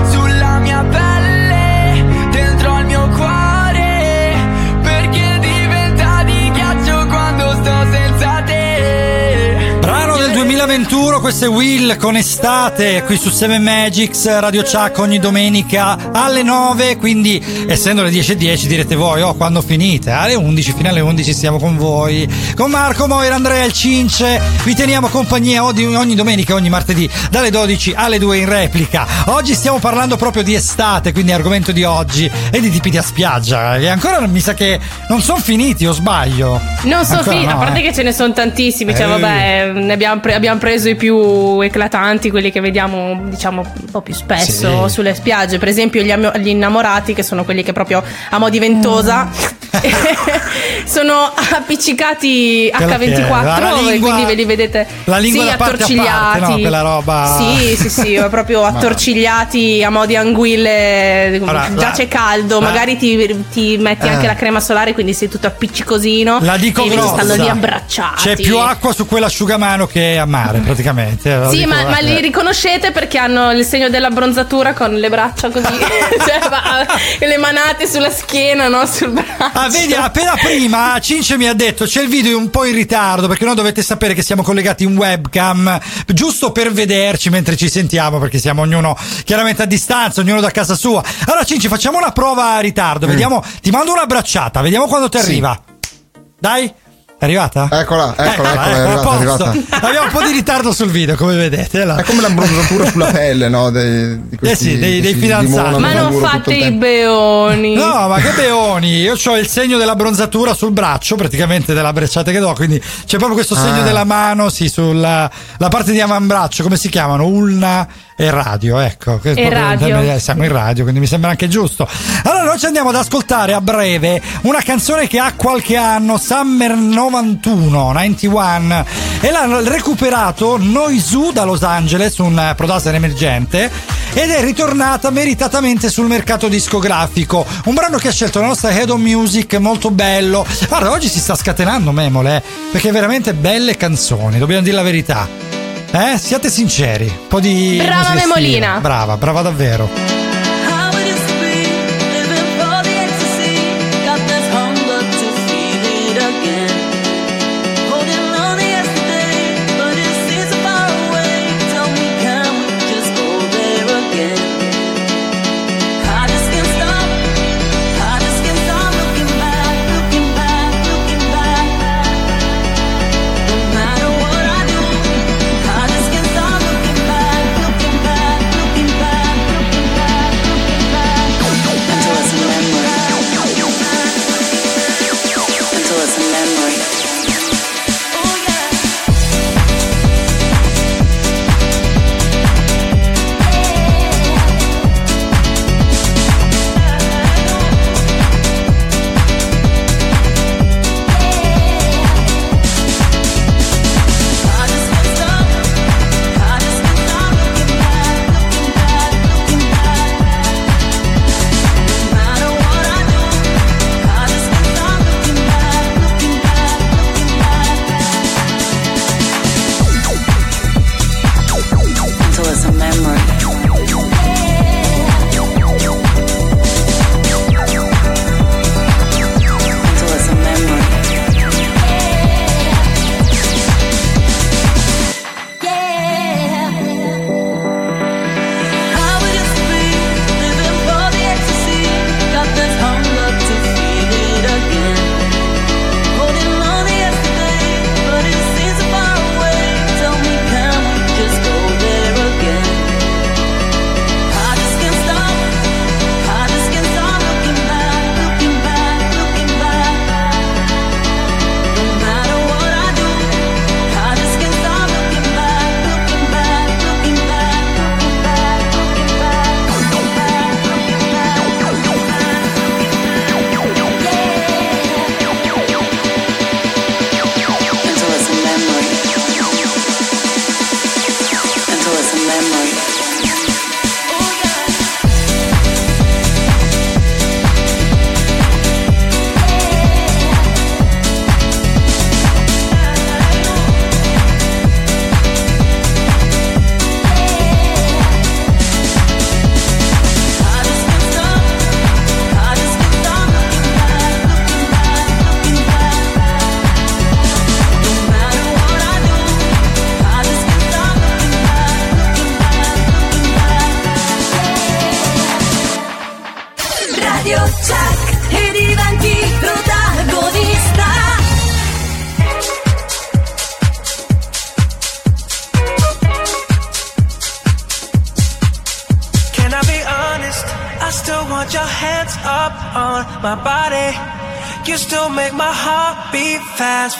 sulla mia pelle, dentro al mio cuore. Perché diventa di ghiaccio quando sto senza te. Brano del 2020. Venturo, questo è Will con Estate qui su Seven Magics, Radio Ciak ogni domenica alle 9, quindi essendo le 10:10 direte voi quando finite? Alle 11, fino alle 11 siamo con voi, con Marco, Moira, Andrea, il Cince, vi teniamo compagnia ogni domenica, ogni martedì dalle 12 alle 2 in replica. Oggi stiamo parlando proprio di estate, quindi argomento di oggi e di tipi da spiaggia, e ancora mi sa che non sono finiti, o sbaglio? Non sono finiti, no, a parte che ce ne sono tantissimi, cioè vabbè, ne abbiamo preso i più eclatanti, quelli che vediamo diciamo un po' più spesso, sì, sulle spiagge, per esempio gli innamorati, che sono quelli che proprio a mo' di ventosa sono appiccicati H24 e quindi ve li vedete attorcigliati, no, quella roba. Sì, proprio attorcigliati a mo' di anguille, allora, già c'è caldo, magari ti metti anche la crema solare, quindi sei tutto appiccicosino, la dico grossa, stanno lì abbracciati, c'è più acqua su quell'asciugamano che a mare praticamente. Sì, ma li riconoscete perché hanno il segno dell'abbronzatura con le braccia così le manate sulla schiena, no, sul braccio. Vedi, appena prima Cince mi ha detto c'è il video un po' in ritardo perché noi, dovete sapere che siamo collegati in webcam giusto per vederci mentre ci sentiamo, perché siamo ognuno chiaramente a distanza, ognuno da casa sua. Allora Cince, facciamo una prova a ritardo, vediamo, ti mando una bracciata, vediamo quando ti arriva. Dai. È arrivata? Eccola, è arrivata. Abbiamo un po' di ritardo sul video, come vedete. Allora. È come l'abbronzatura sulla pelle, no? Dei fidanzati. Ma non fate i beoni. No, ma che beoni? Io ho il segno dell'abbronzatura sul braccio, praticamente della bracciata che do, quindi c'è proprio questo segno della mano, sì, sulla la parte di avambraccio, come si chiamano? Ulna e radio, ecco. E radio. Siamo in radio, quindi mi sembra anche giusto. Allora, noi ci andiamo ad ascoltare a breve una canzone che ha qualche anno, Summer 91, e l'hanno recuperato Noizu da Los Angeles, un producer emergente, ed è ritornata meritatamente sul mercato discografico. Un brano che ha scelto la nostra Head on Music, molto bello. Guarda, oggi si sta scatenando Memole, perché veramente belle canzoni, dobbiamo dire la verità. Siate sinceri, un po' di brava Memolina. Brava davvero. my body. You still make my heart beat fast.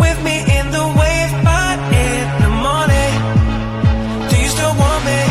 with me in the wave, but in the morning, do you still want me?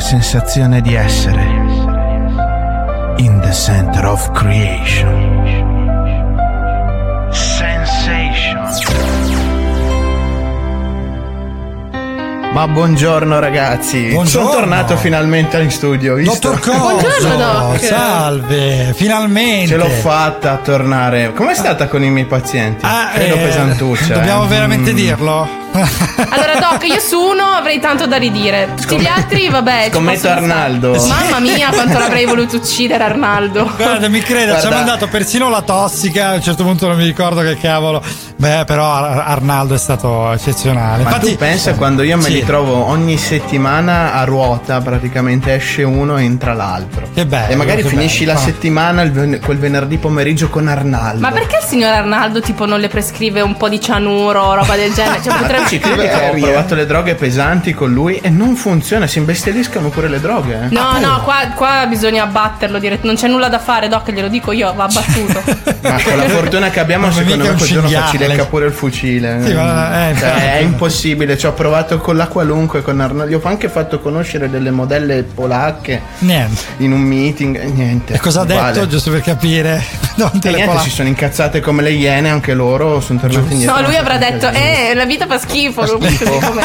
Sensazione di essere in the center of creation. Sensation. Ma buongiorno ragazzi, buongiorno. Sono tornato finalmente in studio, visto? Dottor Coso, buongiorno Doc. Salve, finalmente ce l'ho fatta a tornare. Com'è stata con i miei pazienti? Credo pesantuccia. Dobbiamo veramente dirlo? Allora Doc, io su uno avrei tanto da ridire. Tutti gli altri vabbè. Scommetto Arnaldo. Mamma mia, quanto l'avrei voluto uccidere Arnaldo. Guarda, mi creda, guarda, ci ha mandato persino la tossica. A un certo punto non mi ricordo che cavolo. Beh, però Arnaldo è stato eccezionale. Ma infatti, tu pensa quando io me li trovo ogni settimana a ruota, praticamente esce uno e entra l'altro. Che bello. E magari finisci bello la settimana quel venerdì pomeriggio con Arnaldo. Ma perché il signor Arnaldo tipo non le prescrive un po' di cianuro, roba del genere? Cioè, ci credo che ho provato le droghe pesanti con lui e non funziona, si imbestialiscono pure le droghe. No, no, qua bisogna abbatterlo diretto. Non c'è nulla da fare, Doc, glielo dico io, va abbattuto. Ma con la fortuna che abbiamo, secondo me quel giorno facile pure il fucile, sì, ma è impossibile. Ci ho provato con la qualunque, con Arnaldo. Ho anche fatto conoscere delle modelle polacche, niente, in un meeting, niente. E cosa ha detto, vale, giusto per capire? E niente, si sono incazzate come le iene, anche loro sono tornate indietro. No, lui avrà detto la vita fa schifo, come,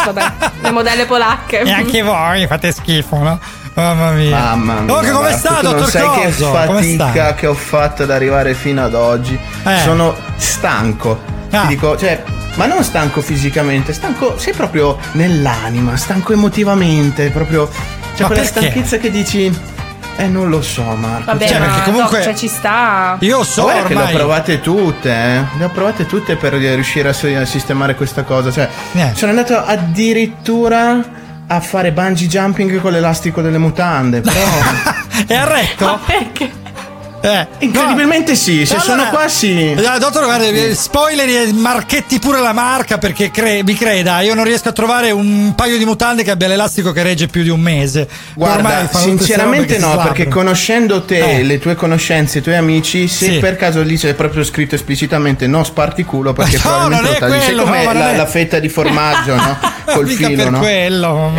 vabbè, le modelle polacche. E anche voi fate schifo, no? Mamma mia, mamma mia. Okay, com'è stato? Non sai che fatica che ho fatto ad arrivare fino ad oggi. Sono stanco. Ti dico, cioè, ma non stanco fisicamente, stanco, sei proprio nell'anima, stanco emotivamente, proprio c'è, cioè, quella perché? Stanchezza che dici Non lo so, Marco. Vabbè, cioè, perché comunque no, cioè, ci sta. Io so ormai che le ho provate tutte, le ho provate tutte per riuscire a sistemare questa cosa. Cioè, sono andato addirittura a fare bungee jumping con l'elastico delle mutande. Però è arretto? Ma perché? Incredibilmente no. Sì, se allora, sono qua sì. Allora, dottor, guarda, spoiler, marchetti pure la marca, perché mi creda, io non riesco a trovare un paio di mutande che abbia l'elastico che regge più di un mese. Guarda, sinceramente no, perché conoscendo te, le tue conoscenze, i tuoi amici, se per caso lì c'è proprio scritto esplicitamente no sparticulo, perché probabilmente lo tagli, come la fetta di formaggio, no? Col filo, no? Quello,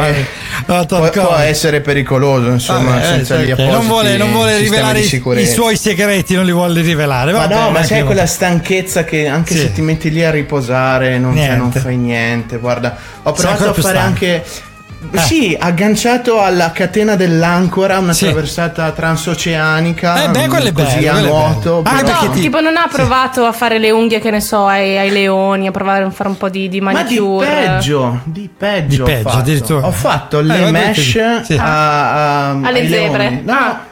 può essere pericoloso, insomma, senza gli appositi. Non vuole rivelare i suoi segreti, non li vuole rivelare. Ma no, ma sai quella stanchezza che anche se ti metti lì a riposare non fai niente. Guarda, ho provato a fare anche agganciato alla catena dell'ancora una traversata transoceanica, quelle così belle, a nuoto. Però... tipo non ha provato a fare le unghie, che ne so, ai leoni, a provare a fare un po' di manicure. Ma di peggio, ho fatto le mesh alle zebre,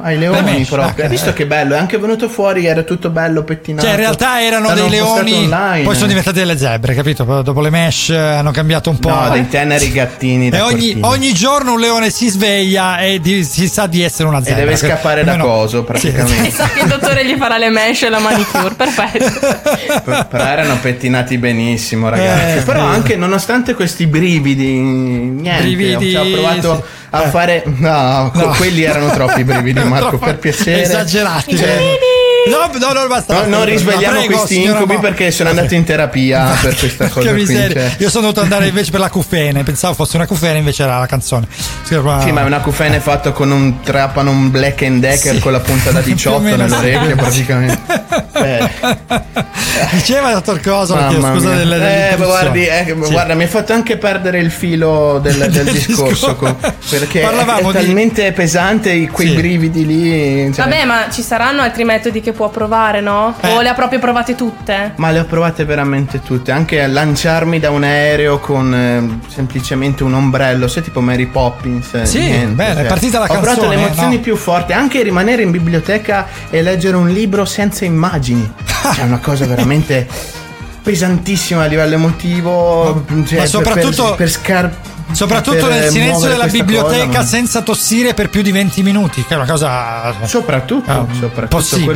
ai leoni proprio. Hai visto che bello? È anche venuto fuori, era tutto bello pettinato. Cioè in realtà erano dei leoni, poi sono diventate delle zebre, capito? Dopo le mesh hanno cambiato un po'. No, dei teneri gattini. E ogni giorno un leone si sveglia e si sa di essere una zebra e deve scappare da coso praticamente. E sa che il dottore gli farà le mesh e la manicure, perfetto. Però erano pettinati benissimo, ragazzi. Però anche nonostante questi brividi, ho provato a fare quelli erano troppi brividi, Marco, per piacere, esagerati, No, basta. Non risvegliamo questi incubi, perché sono andato in terapia per questa cosa. Che miseria. Io sono dovuto andare invece per la cufene. Pensavo fosse una cufene, invece era la canzone. Sì, ma è una cufene fatta con un trapano, un Black and Decker con la punta da 18 nell'orecchio, praticamente. Diceva dottor Cosa, scusa delle guarda, mi ha fatto anche perdere il filo del discorso. Perché è talmente pesante quei brividi lì. Cioè. Vabbè, ma ci saranno altri metodi che può provare, no? O le ha proprio provate tutte? Ma le ho provate veramente tutte. Anche a lanciarmi da un aereo con semplicemente un ombrello. Sei tipo Mary Poppins. È partita la canzone. Ho provato le emozioni più forti. Anche rimanere in biblioteca e leggere un libro senza immagini. È una cosa veramente pesantissima a livello emotivo. Ma soprattutto per scarpe. Soprattutto nel silenzio della biblioteca, senza tossire per più di 20 minuti, che è una cosa. Soprattutto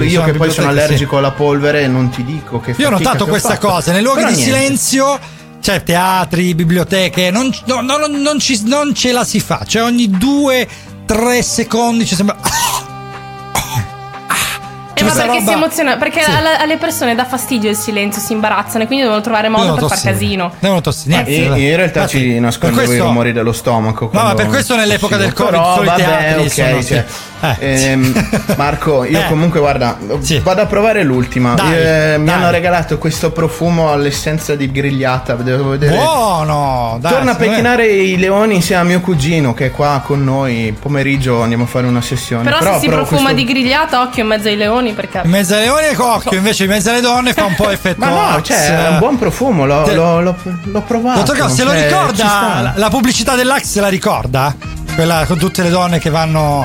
io che poi sono allergico alla polvere, e non ti dico che io ho notato questa cosa nei luoghi di silenzio. Cioè, teatri, biblioteche, non ce la si fa. Cioè, ogni 2-3 secondi ci sembra. Ma perché si emoziona? Perché alle persone dà fastidio il silenzio, si imbarazzano e quindi devono trovare modo per far casino. Devono tossire. In realtà ci nascondono i rumori dello stomaco. No, ma per questo nell'epoca del Covid solo i teatri sono Marco, io comunque guarda, vado a provare l'ultima. Mi hanno regalato questo profumo all'essenza di grigliata. Devo vedere. Buono! Torno a pettinare i leoni insieme a mio cugino che è qua con noi. Pomeriggio andiamo a fare una sessione. Però se si profuma di grigliata, occhio in mezzo ai leoni. Perché in mezzo ai leoni è cocchio, invece in mezzo alle donne fa un po' effetto. Ma no, cioè, è un buon profumo. L'ho provato. Dottor Caos, se lo ricorda la pubblicità dell'Axe, se la ricorda? Quella con tutte le donne che vanno.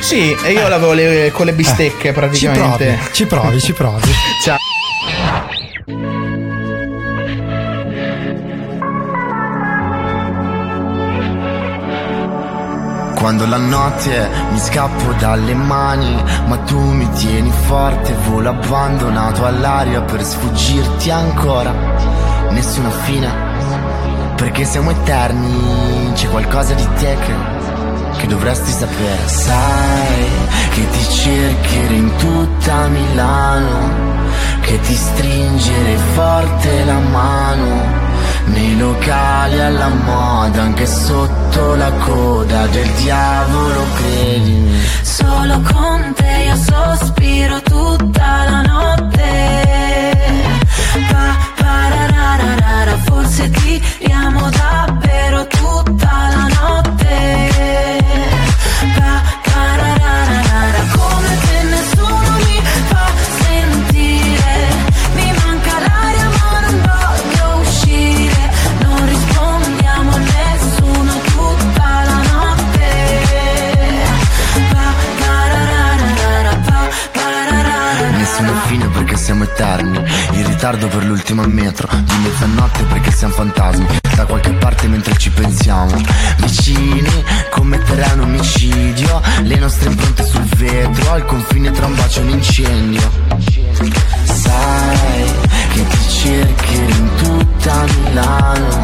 Sì, e io l'avevo con le bistecche praticamente. Ci provi. Ciao. Quando la notte mi scappo dalle mani, ma tu mi tieni forte, volo abbandonato all'aria per sfuggirti ancora. Nessuna fine, perché siamo eterni, c'è qualcosa di te che dovresti sapere. Sai che ti cercherò in tutta Milano, che ti stringerei forte la mano nei locali alla moda, anche sotto la coda del diavolo, credimi. Solo con te io sospiro tutta la notte, pa-pa-ra-ra-ra-ra, forse ti amo davvero tutta la notte, pa-pa-ra-ra-ra-ra, come che nessuno mi fa sentire, mi manca l'aria ma non voglio uscire, non rispondiamo a nessuno tutta la notte, pa-pa-ra-ra-ra-ra. l'ultimo al metro di mezzanotte, perché siamo fantasmi da qualche parte mentre ci pensiamo. Vicini commetterà un omicidio, le nostre impronte sul vetro, al confine tra un bacio e un incendio. Sai che ti cercherò in tutta Milano,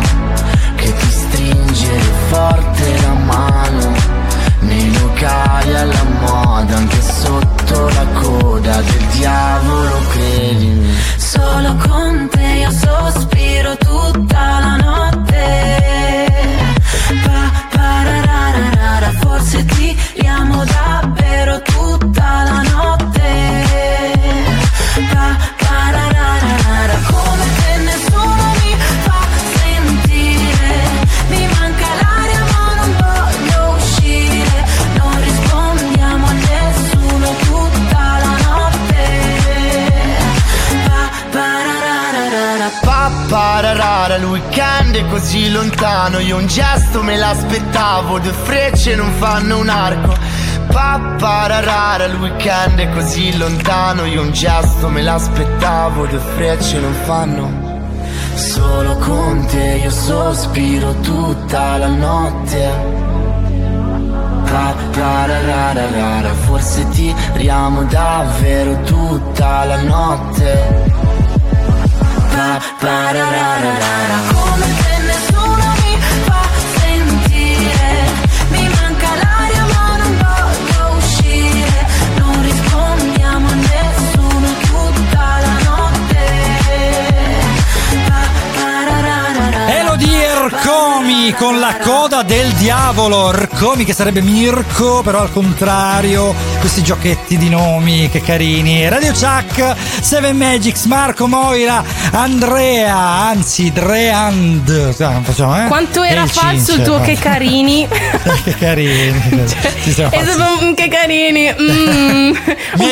che ti stringere forte la mano nei locali alla moda, anche sotto la coda del diavolo, credimi. Solo con te io sospiro tutta la notte, pa-pa-ra-ra-ra-ra, forse tiriamo davvero tutta la notte, pa-pa-ra-ra-ra-ra, come se nessuno mi fa sentire, mi manca l'aria ma non voglio uscire, non rispondiamo a nessuno tutta la notte, pa-pa-ra-ra-ra-ra, pa-pa-ra-ra-ra, il weekend è così lontano, io un gesto me l'aspettavo, due frecce non fanno un arco. Papararara, il weekend è così lontano, io un gesto me l'aspettavo, due frecce non fanno. Solo con te io sospiro tutta la notte, papararara, forse tiriamo davvero tutta la notte, papararara, come se nessuno mi fa sentire, mi manca l'aria ma Comi con la coda del diavolo, Comi che sarebbe Mirko, però al contrario, questi giochetti di nomi che carini. Radio Ciak, Seven Magics, Marco Moira, Andrea, anzi Dreand, facciamo, quanto era falso il tuo che carini. Che carini, cioè, che carini, un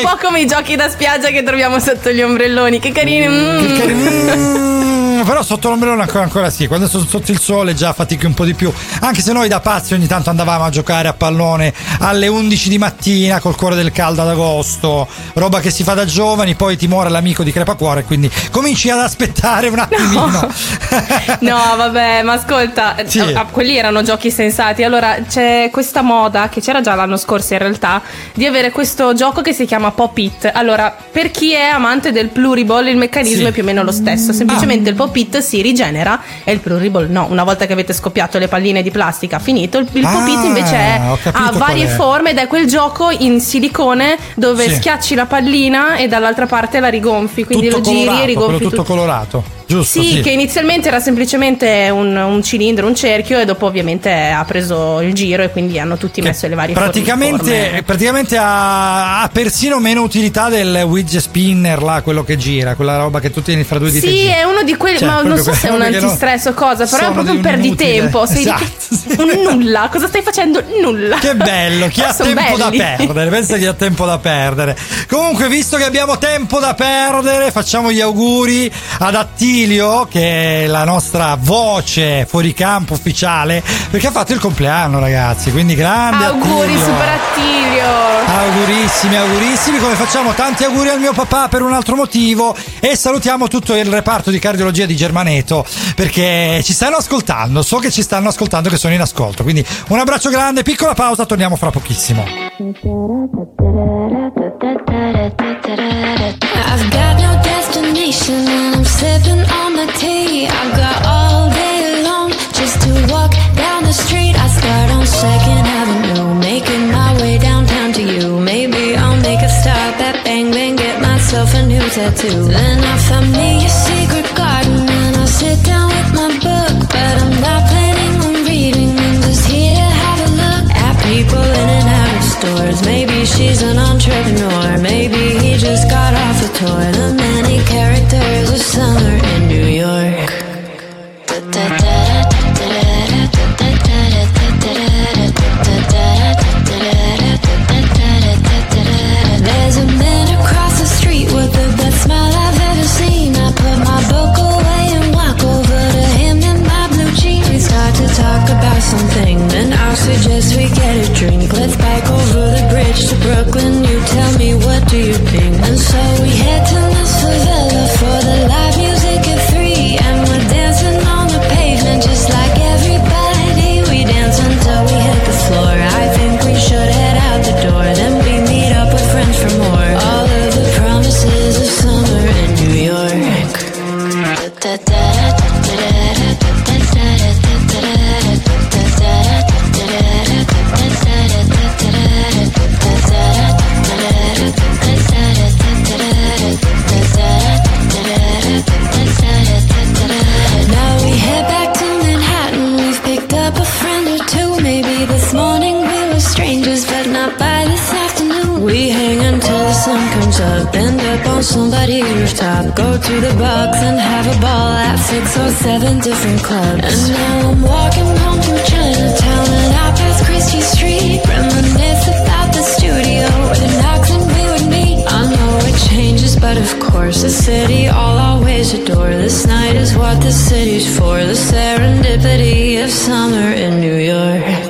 po' come i giochi da spiaggia che troviamo sotto gli ombrelloni, che carini, che carini. Però sotto l'ombrellone ancora sì, quando sono sotto il sole già fatichi un po' di più, anche se noi da pazzi ogni tanto andavamo a giocare a pallone alle 11 di mattina col cuore del caldo ad agosto, roba che si fa da giovani, poi ti muore l'amico di crepacuore, quindi cominci ad aspettare un attimino. No vabbè, ma ascolta, sì, quelli erano giochi sensati. Allora c'è questa moda che c'era già l'anno scorso in realtà, di avere questo gioco che si chiama Pop It. Allora per chi è amante del pluriball il meccanismo, sì, è più o meno lo stesso, semplicemente il Pop It si rigenera e il pluriball no, una volta che avete scoppiato le palline di plastica finito, il Pop It invece ha varie forme ed è quel gioco in silicone dove, sì, schiacci la pallina e dall'altra parte la rigonfi, quindi tutto lo giri colorato, e rigonfi tutto colorato, giusto? Sì, sì, che inizialmente era semplicemente un cilindro, un cerchio, e dopo ovviamente ha preso il giro e quindi hanno tutti messo le varie forme. Praticamente ha persino meno utilità del widget spinner là, quello che gira, quella roba che tu tieni fra due dita. Sì, è uno di quelli, cioè, ma non so se è un antistress o cosa, però è proprio un perditempo, sei nulla, cosa stai facendo? Nulla. Che bello, chi ha tempo da perdere, pensa chi ha tempo da perdere. Comunque, visto che abbiamo tempo da perdere, facciamo gli auguri ad Attilio, che è la nostra voce fuoricampo ufficiale, perché ha fatto il compleanno, ragazzi, quindi grande auguri, Attilio. Super Attilio, augurissimi, come facciamo tanti auguri al mio papà per un altro motivo, e salutiamo tutto il reparto di cardiologia di Germaneto, perché ci stanno ascoltando, so che ci stanno ascoltando, che sono in ascolto, quindi un abbraccio grande, piccola pausa, torniamo fra pochissimo. I've got no destination and I'm sipping on the tea, I've got all day long just to walk down the street, I start on Second Avenue, making my way downtown to you, maybe I'll make a stop at Bang Bang, get myself a new tattoo, then I found me a secret garden and I sit down with my book, but I'm not planning on reading, I'm just here to have a look at people in and out of stores, maybe she's an entrepreneur, maybe he just got off a tour, the many characters of summer in New York. There's a man across the street with the best smile I've ever seen. up, end up on somebody who's top. Go to the box and have a ball at 6 or 7 different clubs. And now I'm walking home from Chinatown and I pass Christie Street, reminisce about the studio where the knocks and we would meet. I know it changes, but of course the city I'll always adore. This night is what the city's for, the serendipity of summer in New York.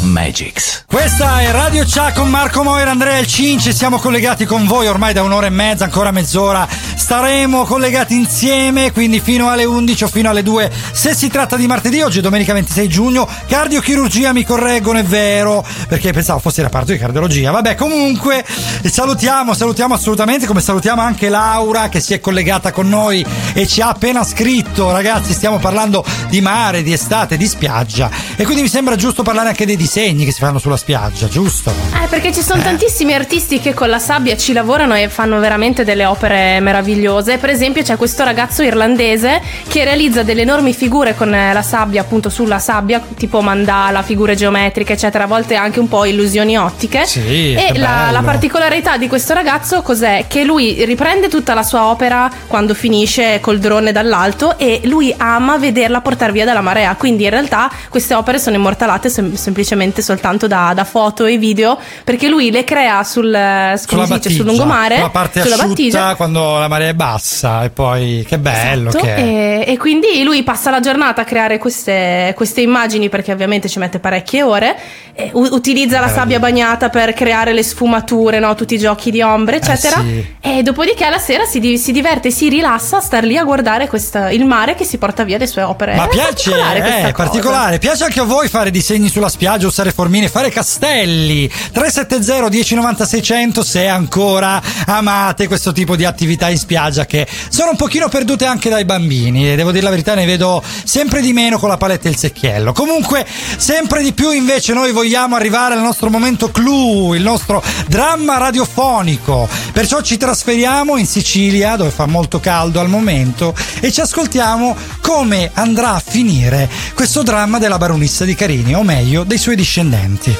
Magics. Questa è Radio Ciak con Marco Moira, Andrea El Cinci, siamo collegati con voi ormai da un'ora e mezza, ancora mezz'ora staremo collegati insieme, quindi fino alle 11 o fino alle 2 se si tratta di martedì. Oggi è domenica 26 giugno, cardiochirurgia, mi correggono, è vero, perché pensavo fosse la parte di cardiologia, vabbè, comunque salutiamo assolutamente, come salutiamo anche Laura che si è collegata con noi e ci ha appena scritto. Ragazzi, stiamo parlando di mare, di estate, di spiaggia e quindi mi sembra giusto parlare anche dei disegni che si fanno sulla spiaggia, giusto? Perché ci sono tantissimi artisti che con la sabbia ci lavorano e fanno veramente delle opere meravigliose. Per esempio c'è questo ragazzo irlandese che realizza delle enormi figure con la sabbia, appunto sulla sabbia, tipo mandala, figure geometriche eccetera, a volte anche un po' illusioni ottiche. Sì, e la particolarità di questo ragazzo cos'è? Che lui riprende tutta la sua opera quando finisce col drone dall'alto e lui ama vederla portar via dalla marea, quindi in realtà queste opere sono immortalate semplicemente soltanto da foto e video, perché lui le crea sul lungomare, sulla parte asciutta, battigia, quando la marea è bassa, e poi che bello, esatto, che è. E quindi lui passa la giornata a creare queste immagini, perché ovviamente ci mette parecchie ore, e utilizza la sabbia bagnata per creare le sfumature, no? Tutti i giochi di ombre eccetera, sì. E dopodiché alla sera si diverte, si rilassa a star lì a guardare il mare che si porta via le sue opere. Ma piace, particolare. Piace anche a voi fare disegni sulla spiaggia, usare formine, fare castelli? 370 10 90 600, se ancora amate questo tipo di attività in spiaggia che sono un pochino perdute anche dai bambini, e devo dire la verità, ne vedo sempre di meno con la paletta e il secchiello. Comunque sempre di più invece noi vogliamo arrivare al nostro momento clou, il nostro dramma radiofonico, perciò ci trasferiamo in Sicilia, dove fa molto caldo al momento, e ci ascoltiamo come andrà a finire questo dramma della baronessa di Carini, o meglio dei suoi discendenti.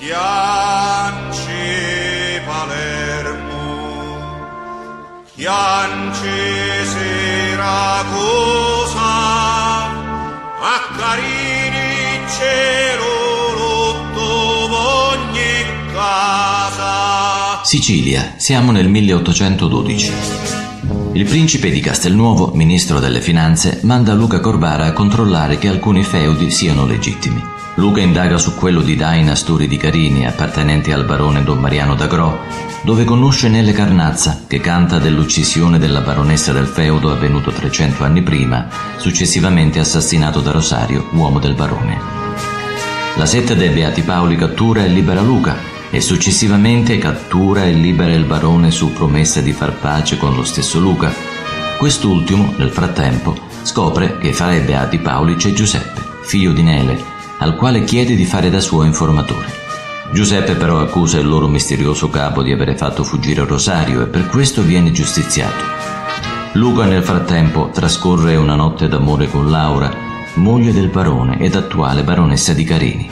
Pianci Palermo, pianci Siracusa, a Carini cielo rotto ogni casa. Sicilia, siamo nel 1812. Il principe di Castelnuovo, ministro delle finanze, manda Luca Corbara a controllare che alcuni feudi siano legittimi. Luca indaga su quello di Daina Sturi di Carini, appartenente al barone Don Mariano d'Agro, dove conosce Nele Carnazza, che canta dell'uccisione della baronessa del feudo avvenuto 300 anni prima, successivamente assassinato da Rosario, uomo del barone. La setta dei Beati Paoli cattura e libera Luca, e successivamente cattura e libera il barone su promessa di far pace con lo stesso Luca. Quest'ultimo, nel frattempo, scopre che fra i Beati Paoli c'è Giuseppe, figlio di Nele, al quale chiede di fare da suo informatore. Giuseppe però accusa il loro misterioso capo di avere fatto fuggire Rosario e per questo viene giustiziato. Luca nel frattempo trascorre una notte d'amore con Laura, moglie del barone ed attuale baronessa di Carini.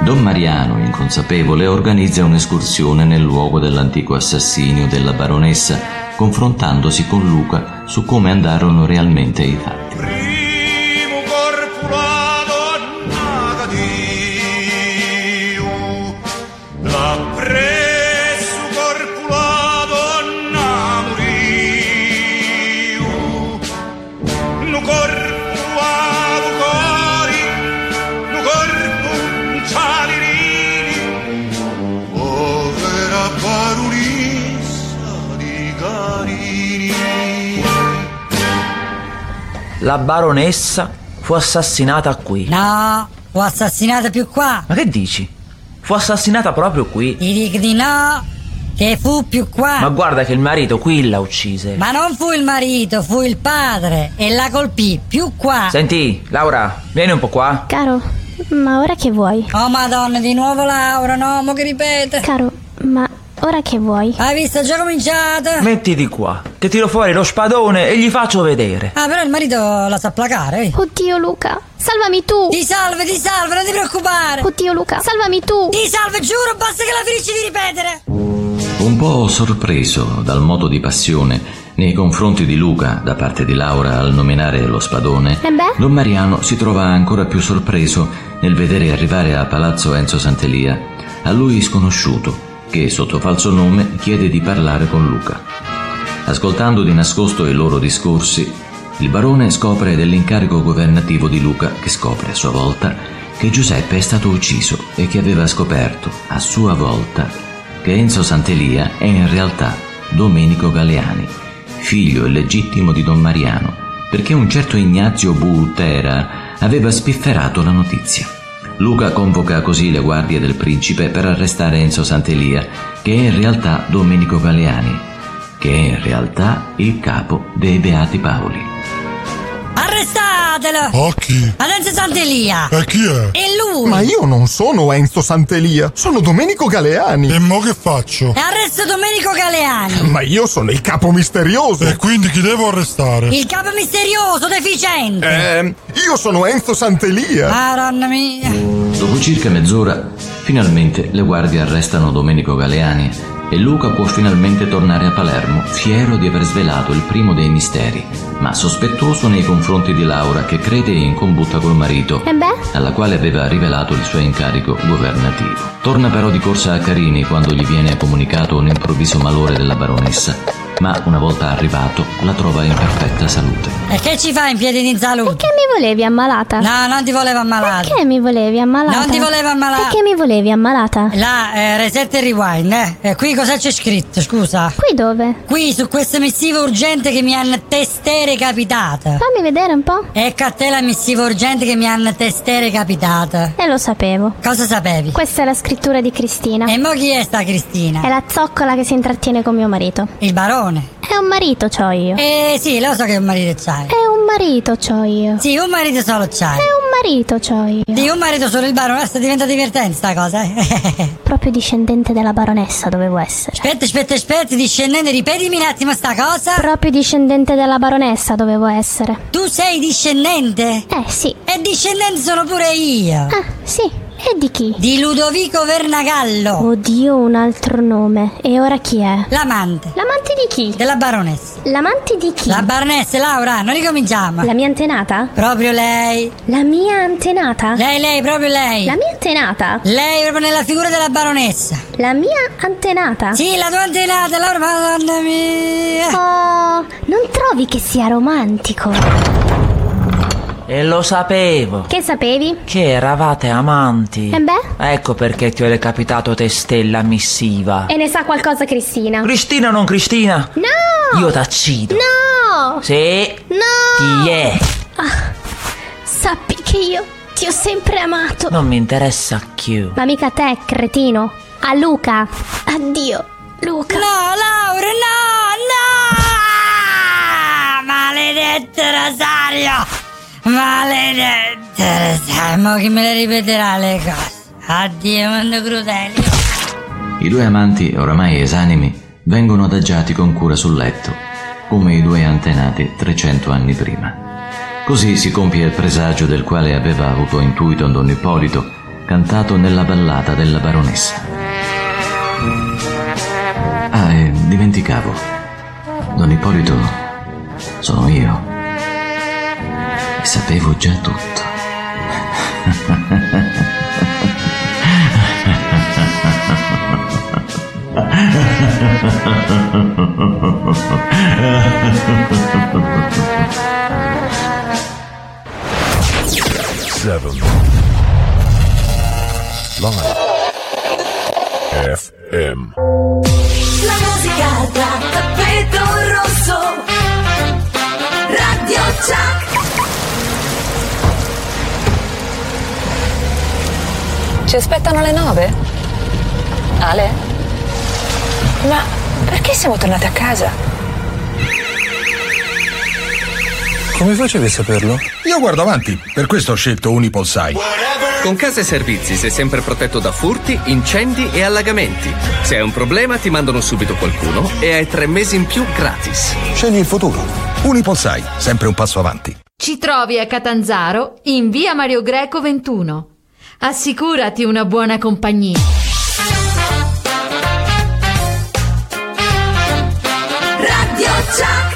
Don Mariano, inconsapevole, organizza un'escursione nel luogo dell'antico assassinio della baronessa, confrontandosi con Luca su come andarono realmente i fatti. La baronessa fu assassinata qui. No, fu assassinata più qua. Ma che dici? Fu assassinata proprio qui. Ti dico di no. Che fu più qua. Ma guarda che il marito qui la uccise. Ma non fu il marito, fu il padre. E la colpì più qua. Senti, Laura, vieni un po' qua. Caro, ma ora che vuoi? Oh madonna, di nuovo Laura, no, mo che ripete. Caro, ma ora che vuoi? Hai visto, è già cominciata. Mettiti qua, che tiro fuori lo spadone e gli faccio vedere. Ah, però il marito la sa placare. Oddio Luca, salvami tu. Ti salve, non ti preoccupare. Oddio Luca, salvami tu. Ti salve, giuro, basta che la finisci di ripetere. Un po' sorpreso dal modo di passione nei confronti di Luca da parte di Laura al nominare lo spadone, Don Mariano si trova ancora più sorpreso nel vedere arrivare a Palazzo Enzo Sant'Elia a lui sconosciuto, che sotto falso nome chiede di parlare con Luca. Ascoltando di nascosto i loro discorsi, il barone scopre dell'incarico governativo di Luca, che scopre a sua volta che Giuseppe è stato ucciso e che aveva scoperto a sua volta che Enzo Sant'Elia è in realtà Domenico Galeani, figlio illegittimo di Don Mariano, perché un certo Ignazio Butera aveva spifferato la notizia. Luca convoca così le guardie del principe per arrestare Enzo Sant'Elia, che è in realtà Domenico Galeani, che è in realtà il capo dei Beati Paoli. Arrestatelo! A chi? Ad Enzo Sant'Elia! E chi è? E lui! Ma io non sono Enzo Sant'Elia, sono Domenico Galeani! E mo che faccio? Arresto Domenico Galeani! Ma io sono il capo misterioso! E quindi chi devo arrestare? Il capo misterioso, deficiente! Io sono Enzo Sant'Elia! Madonna mia! Dopo circa mezz'ora, finalmente le guardie arrestano Domenico Galeani e Luca può finalmente tornare a Palermo, fiero di aver svelato il primo dei misteri, ma sospettoso nei confronti di Laura, che crede in combutta col marito, alla quale aveva rivelato il suo incarico governativo. Torna però di corsa a Carini quando gli viene comunicato un improvviso malore della baronessa, ma una volta arrivato la trova in perfetta salute. E che ci fai in piedi di salute? Perché mi volevi ammalata? No, non ti volevo ammalata. Perché mi volevi ammalata? Non ti volevo ammalata. Perché mi volevi ammalata? La reset e rewind, qui cosa c'è scritto, scusa? Qui dove? Qui, su questa missiva urgente che mi hanno testé recapitata. Fammi vedere un po'. Ecco a te la missiva urgente che mi hanno testé recapitata. E lo sapevo. Cosa sapevi? Questa è la scrittura di Cristina. E mo chi è sta Cristina? È la zoccola che si intrattiene con mio marito. Il barone? È un marito c'ho io. Sì, lo so che un marito c'hai. È un marito c'ho io. Sì, un marito solo c'hai. È un marito c'ho io. Di un marito solo il barone. Sta diventa divertente sta cosa, Proprio discendente della baronessa dovevo essere. Aspetta, discendente, ripetimi un attimo sta cosa. Proprio discendente della baronessa dovevo essere. Tu sei discendente? Sì. E discendente sono pure io. Sì. E di chi? Di Ludovico Vernagallo. Oddio, un altro nome. E ora chi è? L'amante. L'amante di chi? Della baronessa. L'amante di chi? La baronessa, Laura, non ricominciamo. La mia antenata? Proprio lei. La mia antenata? Lei, proprio lei. La mia antenata? Lei, proprio nella figura della baronessa. La mia antenata? Sì, la tua antenata, Laura, madonna mia. Oh, non trovi che sia romantico? E lo sapevo. Che sapevi? Che eravate amanti. Ecco perché ti ho recapitato testé la missiva. E ne sa qualcosa Cristina? Cristina non Cristina? No! Io t'accido. No! Sì? No! Chi è? Sappi che io ti ho sempre amato. Non mi interessa più. Ma mica a te, cretino. A Luca. Addio, Luca. No, Laura, no! Maledetto Rosario! Maledetta, Salmo che me le ripeterà le cose. Addio, mondo crudele. I due amanti, oramai esanimi, vengono adagiati con cura sul letto, come i due antenati 300 anni prima. Così si compie il presagio del quale aveva avuto intuito Don Ippolito, cantato nella ballata della baronessa. Dimenticavo. Don Ippolito sono io. Sapevo già tutto. Seven Live FM. La musica da tappeto rosso. Radio Ciak. Ci aspettano le 9? Ale? Ma perché siamo tornati a casa? Come facevi a saperlo? Io guardo avanti, per questo ho scelto Unipolsai. Con Casa e Servizi sei sempre protetto da furti, incendi e allagamenti. Se hai un problema ti mandano subito qualcuno e hai 3 mesi in più gratis. Scegli il futuro. Unipolsai, sempre un passo avanti. Ci trovi a Catanzaro in via Mario Greco 21. Assicurati una buona compagnia. Radio Ciak.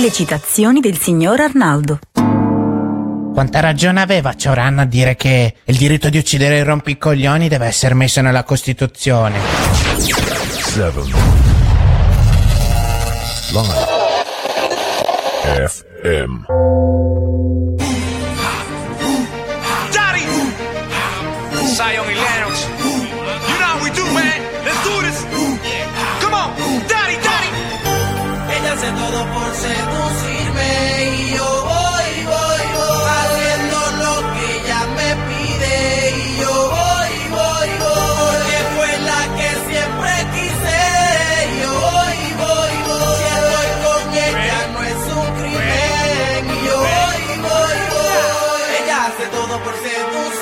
Le citazioni del signor Arnaldo. Quanta ragione aveva Cioran a dire che il diritto di uccidere i rompicoglioni deve essere messo nella Costituzione. Seven. Live. FM. Daddy! Sion e Lennox. You know how we do, man. Let's do this. Come on, Daddy, Daddy. Ella hace todo por seducirme y yo voy haciendo lo que ella me pide y yo voy porque fue la que siempre quise y yo voy si estoy con ella no es un crimen y yo voy ella hace todo por seducirme.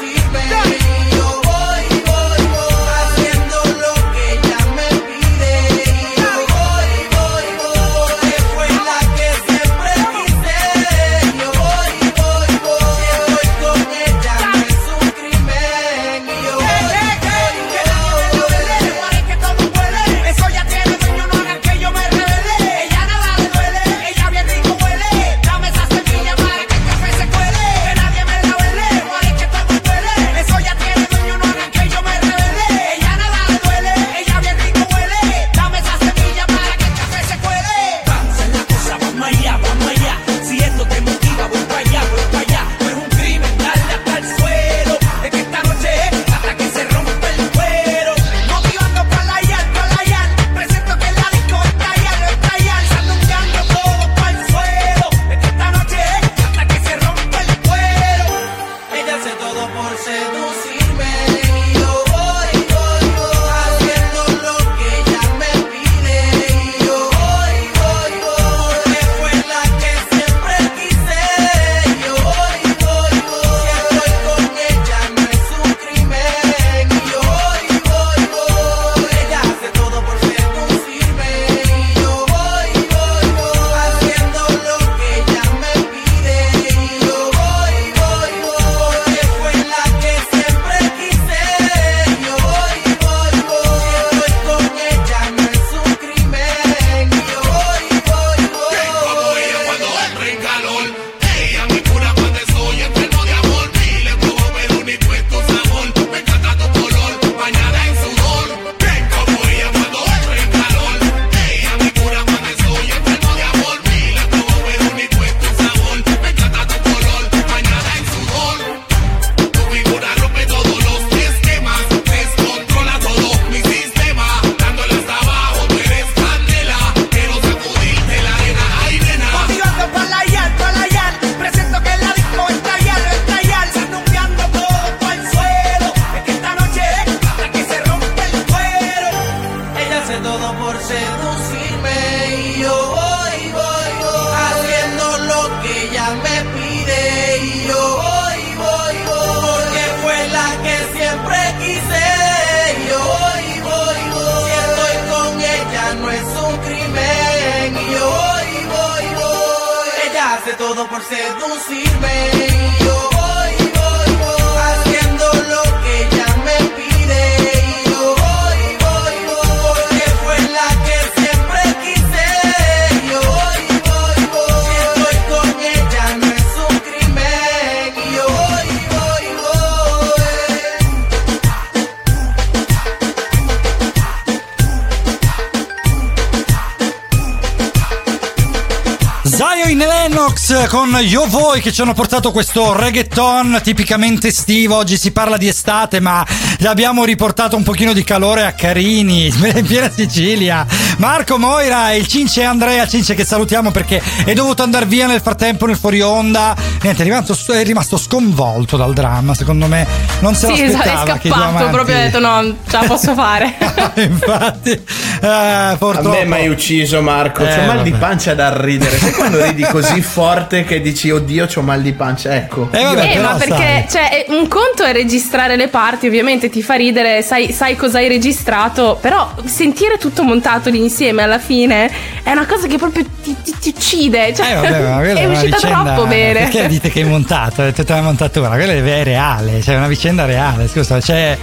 Annie Lennox con Yo Voi, che ci hanno portato questo reggaeton tipicamente estivo. Oggi si parla di estate, ma abbiamo riportato un pochino di calore a Carini, in piena Sicilia. Marco Moira e il Cince Andrea, Cince che salutiamo perché è dovuto andare via nel frattempo nel fuori onda. Niente, è rimasto sconvolto dal dramma, secondo me non se l'aspettava. Sì, è scappato, proprio ha detto no, ce la posso fare. Infatti purtroppo. A me mai ucciso Marco, c'ho mal di pancia da ridere. Sai quando ridi così forte che dici oddio c'ho mal di pancia, ecco. Ma perché sai, cioè, un conto è registrare le parti, ovviamente ti fa ridere, sai cosa hai registrato, però sentire tutto montato lì insieme alla fine è una cosa che proprio ti uccide, cioè, vabbè, è uscita troppo bene. Perché dite che è montato? È tutta una montatura, quella è reale, cioè è una vicenda reale, scusa, c'è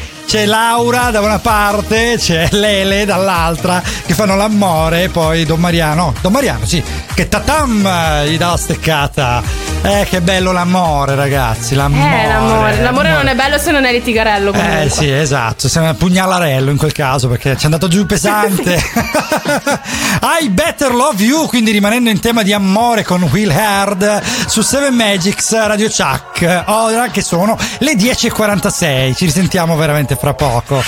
Laura da una parte, c'è Lele dall'altra che fanno l'amore, poi Don Mariano sì, che tatam gli dà la steccata. Che bello l'amore, ragazzi, l'amore non è bello se non è litigarello comunque. Sì, esatto, se non è pugnalarello in quel caso, perché ci è andato giù pesante. I Better Love You, quindi rimanendo in tema di amore con Will Heard su Seven Magics Radio Ciak, ora che sono le 10:46, ci risentiamo veramente fra poco.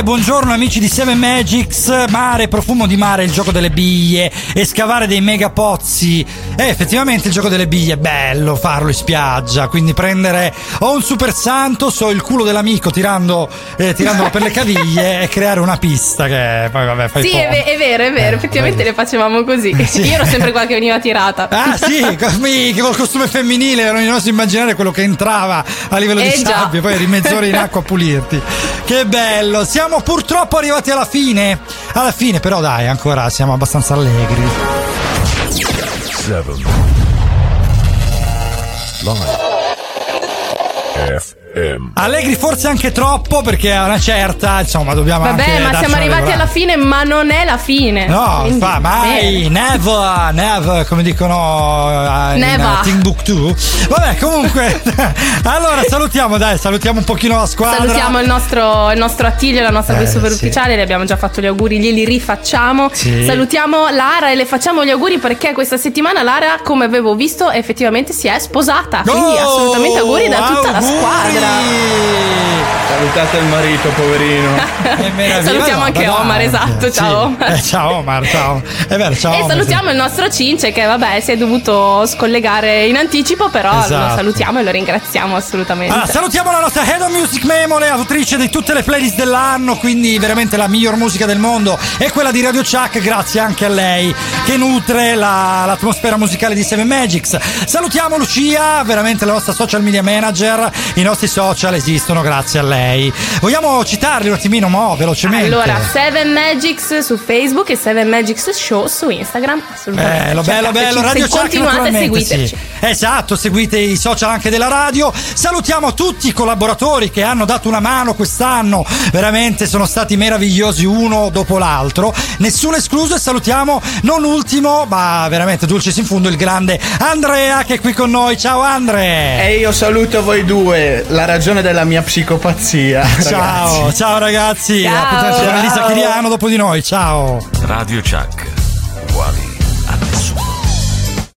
Buongiorno amici di Seven Magics. Mare, profumo di mare, il gioco delle biglie e scavare dei mega pozzi. Effettivamente il gioco delle biglie è bello farlo in spiaggia, quindi prendere o un super santo o il culo dell'amico tirandolo per le caviglie e creare una pista che poi vabbè fai. Sì, è vero, effettivamente le facevamo così. Sì. Io ero sempre quella che veniva tirata. Ah sì, che col costume femminile non si immaginare quello che entrava a livello di sabbia, poi eri mezz'ora in acqua a pulirti. Che bello, siamo purtroppo arrivati alla fine. Alla fine, però dai, ancora siamo abbastanza allegri. Seven. Live. Allegri forse anche troppo, perché a una certa, insomma, dobbiamo anche, ma siamo arrivati alla fine, ma non è la fine. No, quindi, mai, never, come dicono in Timbuktu. Vabbè, comunque allora salutiamo un pochino la squadra. Salutiamo il nostro Attilio e la nostra super ufficiale, le abbiamo già fatto gli auguri, glieli rifacciamo. Sì. Salutiamo Lara e le facciamo gli auguri, perché questa settimana Lara, come avevo visto, effettivamente si è sposata. Quindi assolutamente auguri da tutta la squadra. Salutate il marito, poverino. Salutiamo anche Omar, esatto. Ciao Omar. Ciao Omar, ciao. È vero, ciao. E salutiamo il nostro Cince, che vabbè si è dovuto scollegare in anticipo, però lo salutiamo e lo ringraziamo assolutamente. Allora, salutiamo la nostra Head of Music Memole, autrice di tutte le playlist dell'anno, quindi veramente la miglior musica del mondo è quella di Radio Ciak, grazie anche a lei che nutre l'atmosfera musicale di Seven Magics. Salutiamo Lucia, veramente la nostra social media manager, i nostri social esistono grazie a lei. Vogliamo citarli un attimino, velocemente. Allora, Seven Magics su Facebook e Seven Magics Show su Instagram. Assolutamente. Bello. Radio Ciak, continuate a seguirci. Sì. Esatto, seguite i social anche della radio. Salutiamo tutti i collaboratori che hanno dato una mano quest'anno, veramente sono stati meravigliosi uno dopo l'altro, nessuno escluso, e salutiamo non ultimo, ma veramente dulcis in fundo, il grande Andrea, che è qui con noi. Ciao Andrea. E io saluto voi due, la ragione della mia psicopazia. Ciao ragazzi. Appuntamento con Elisa Chiriano dopo di noi. Ciao. Radio Ciak uguali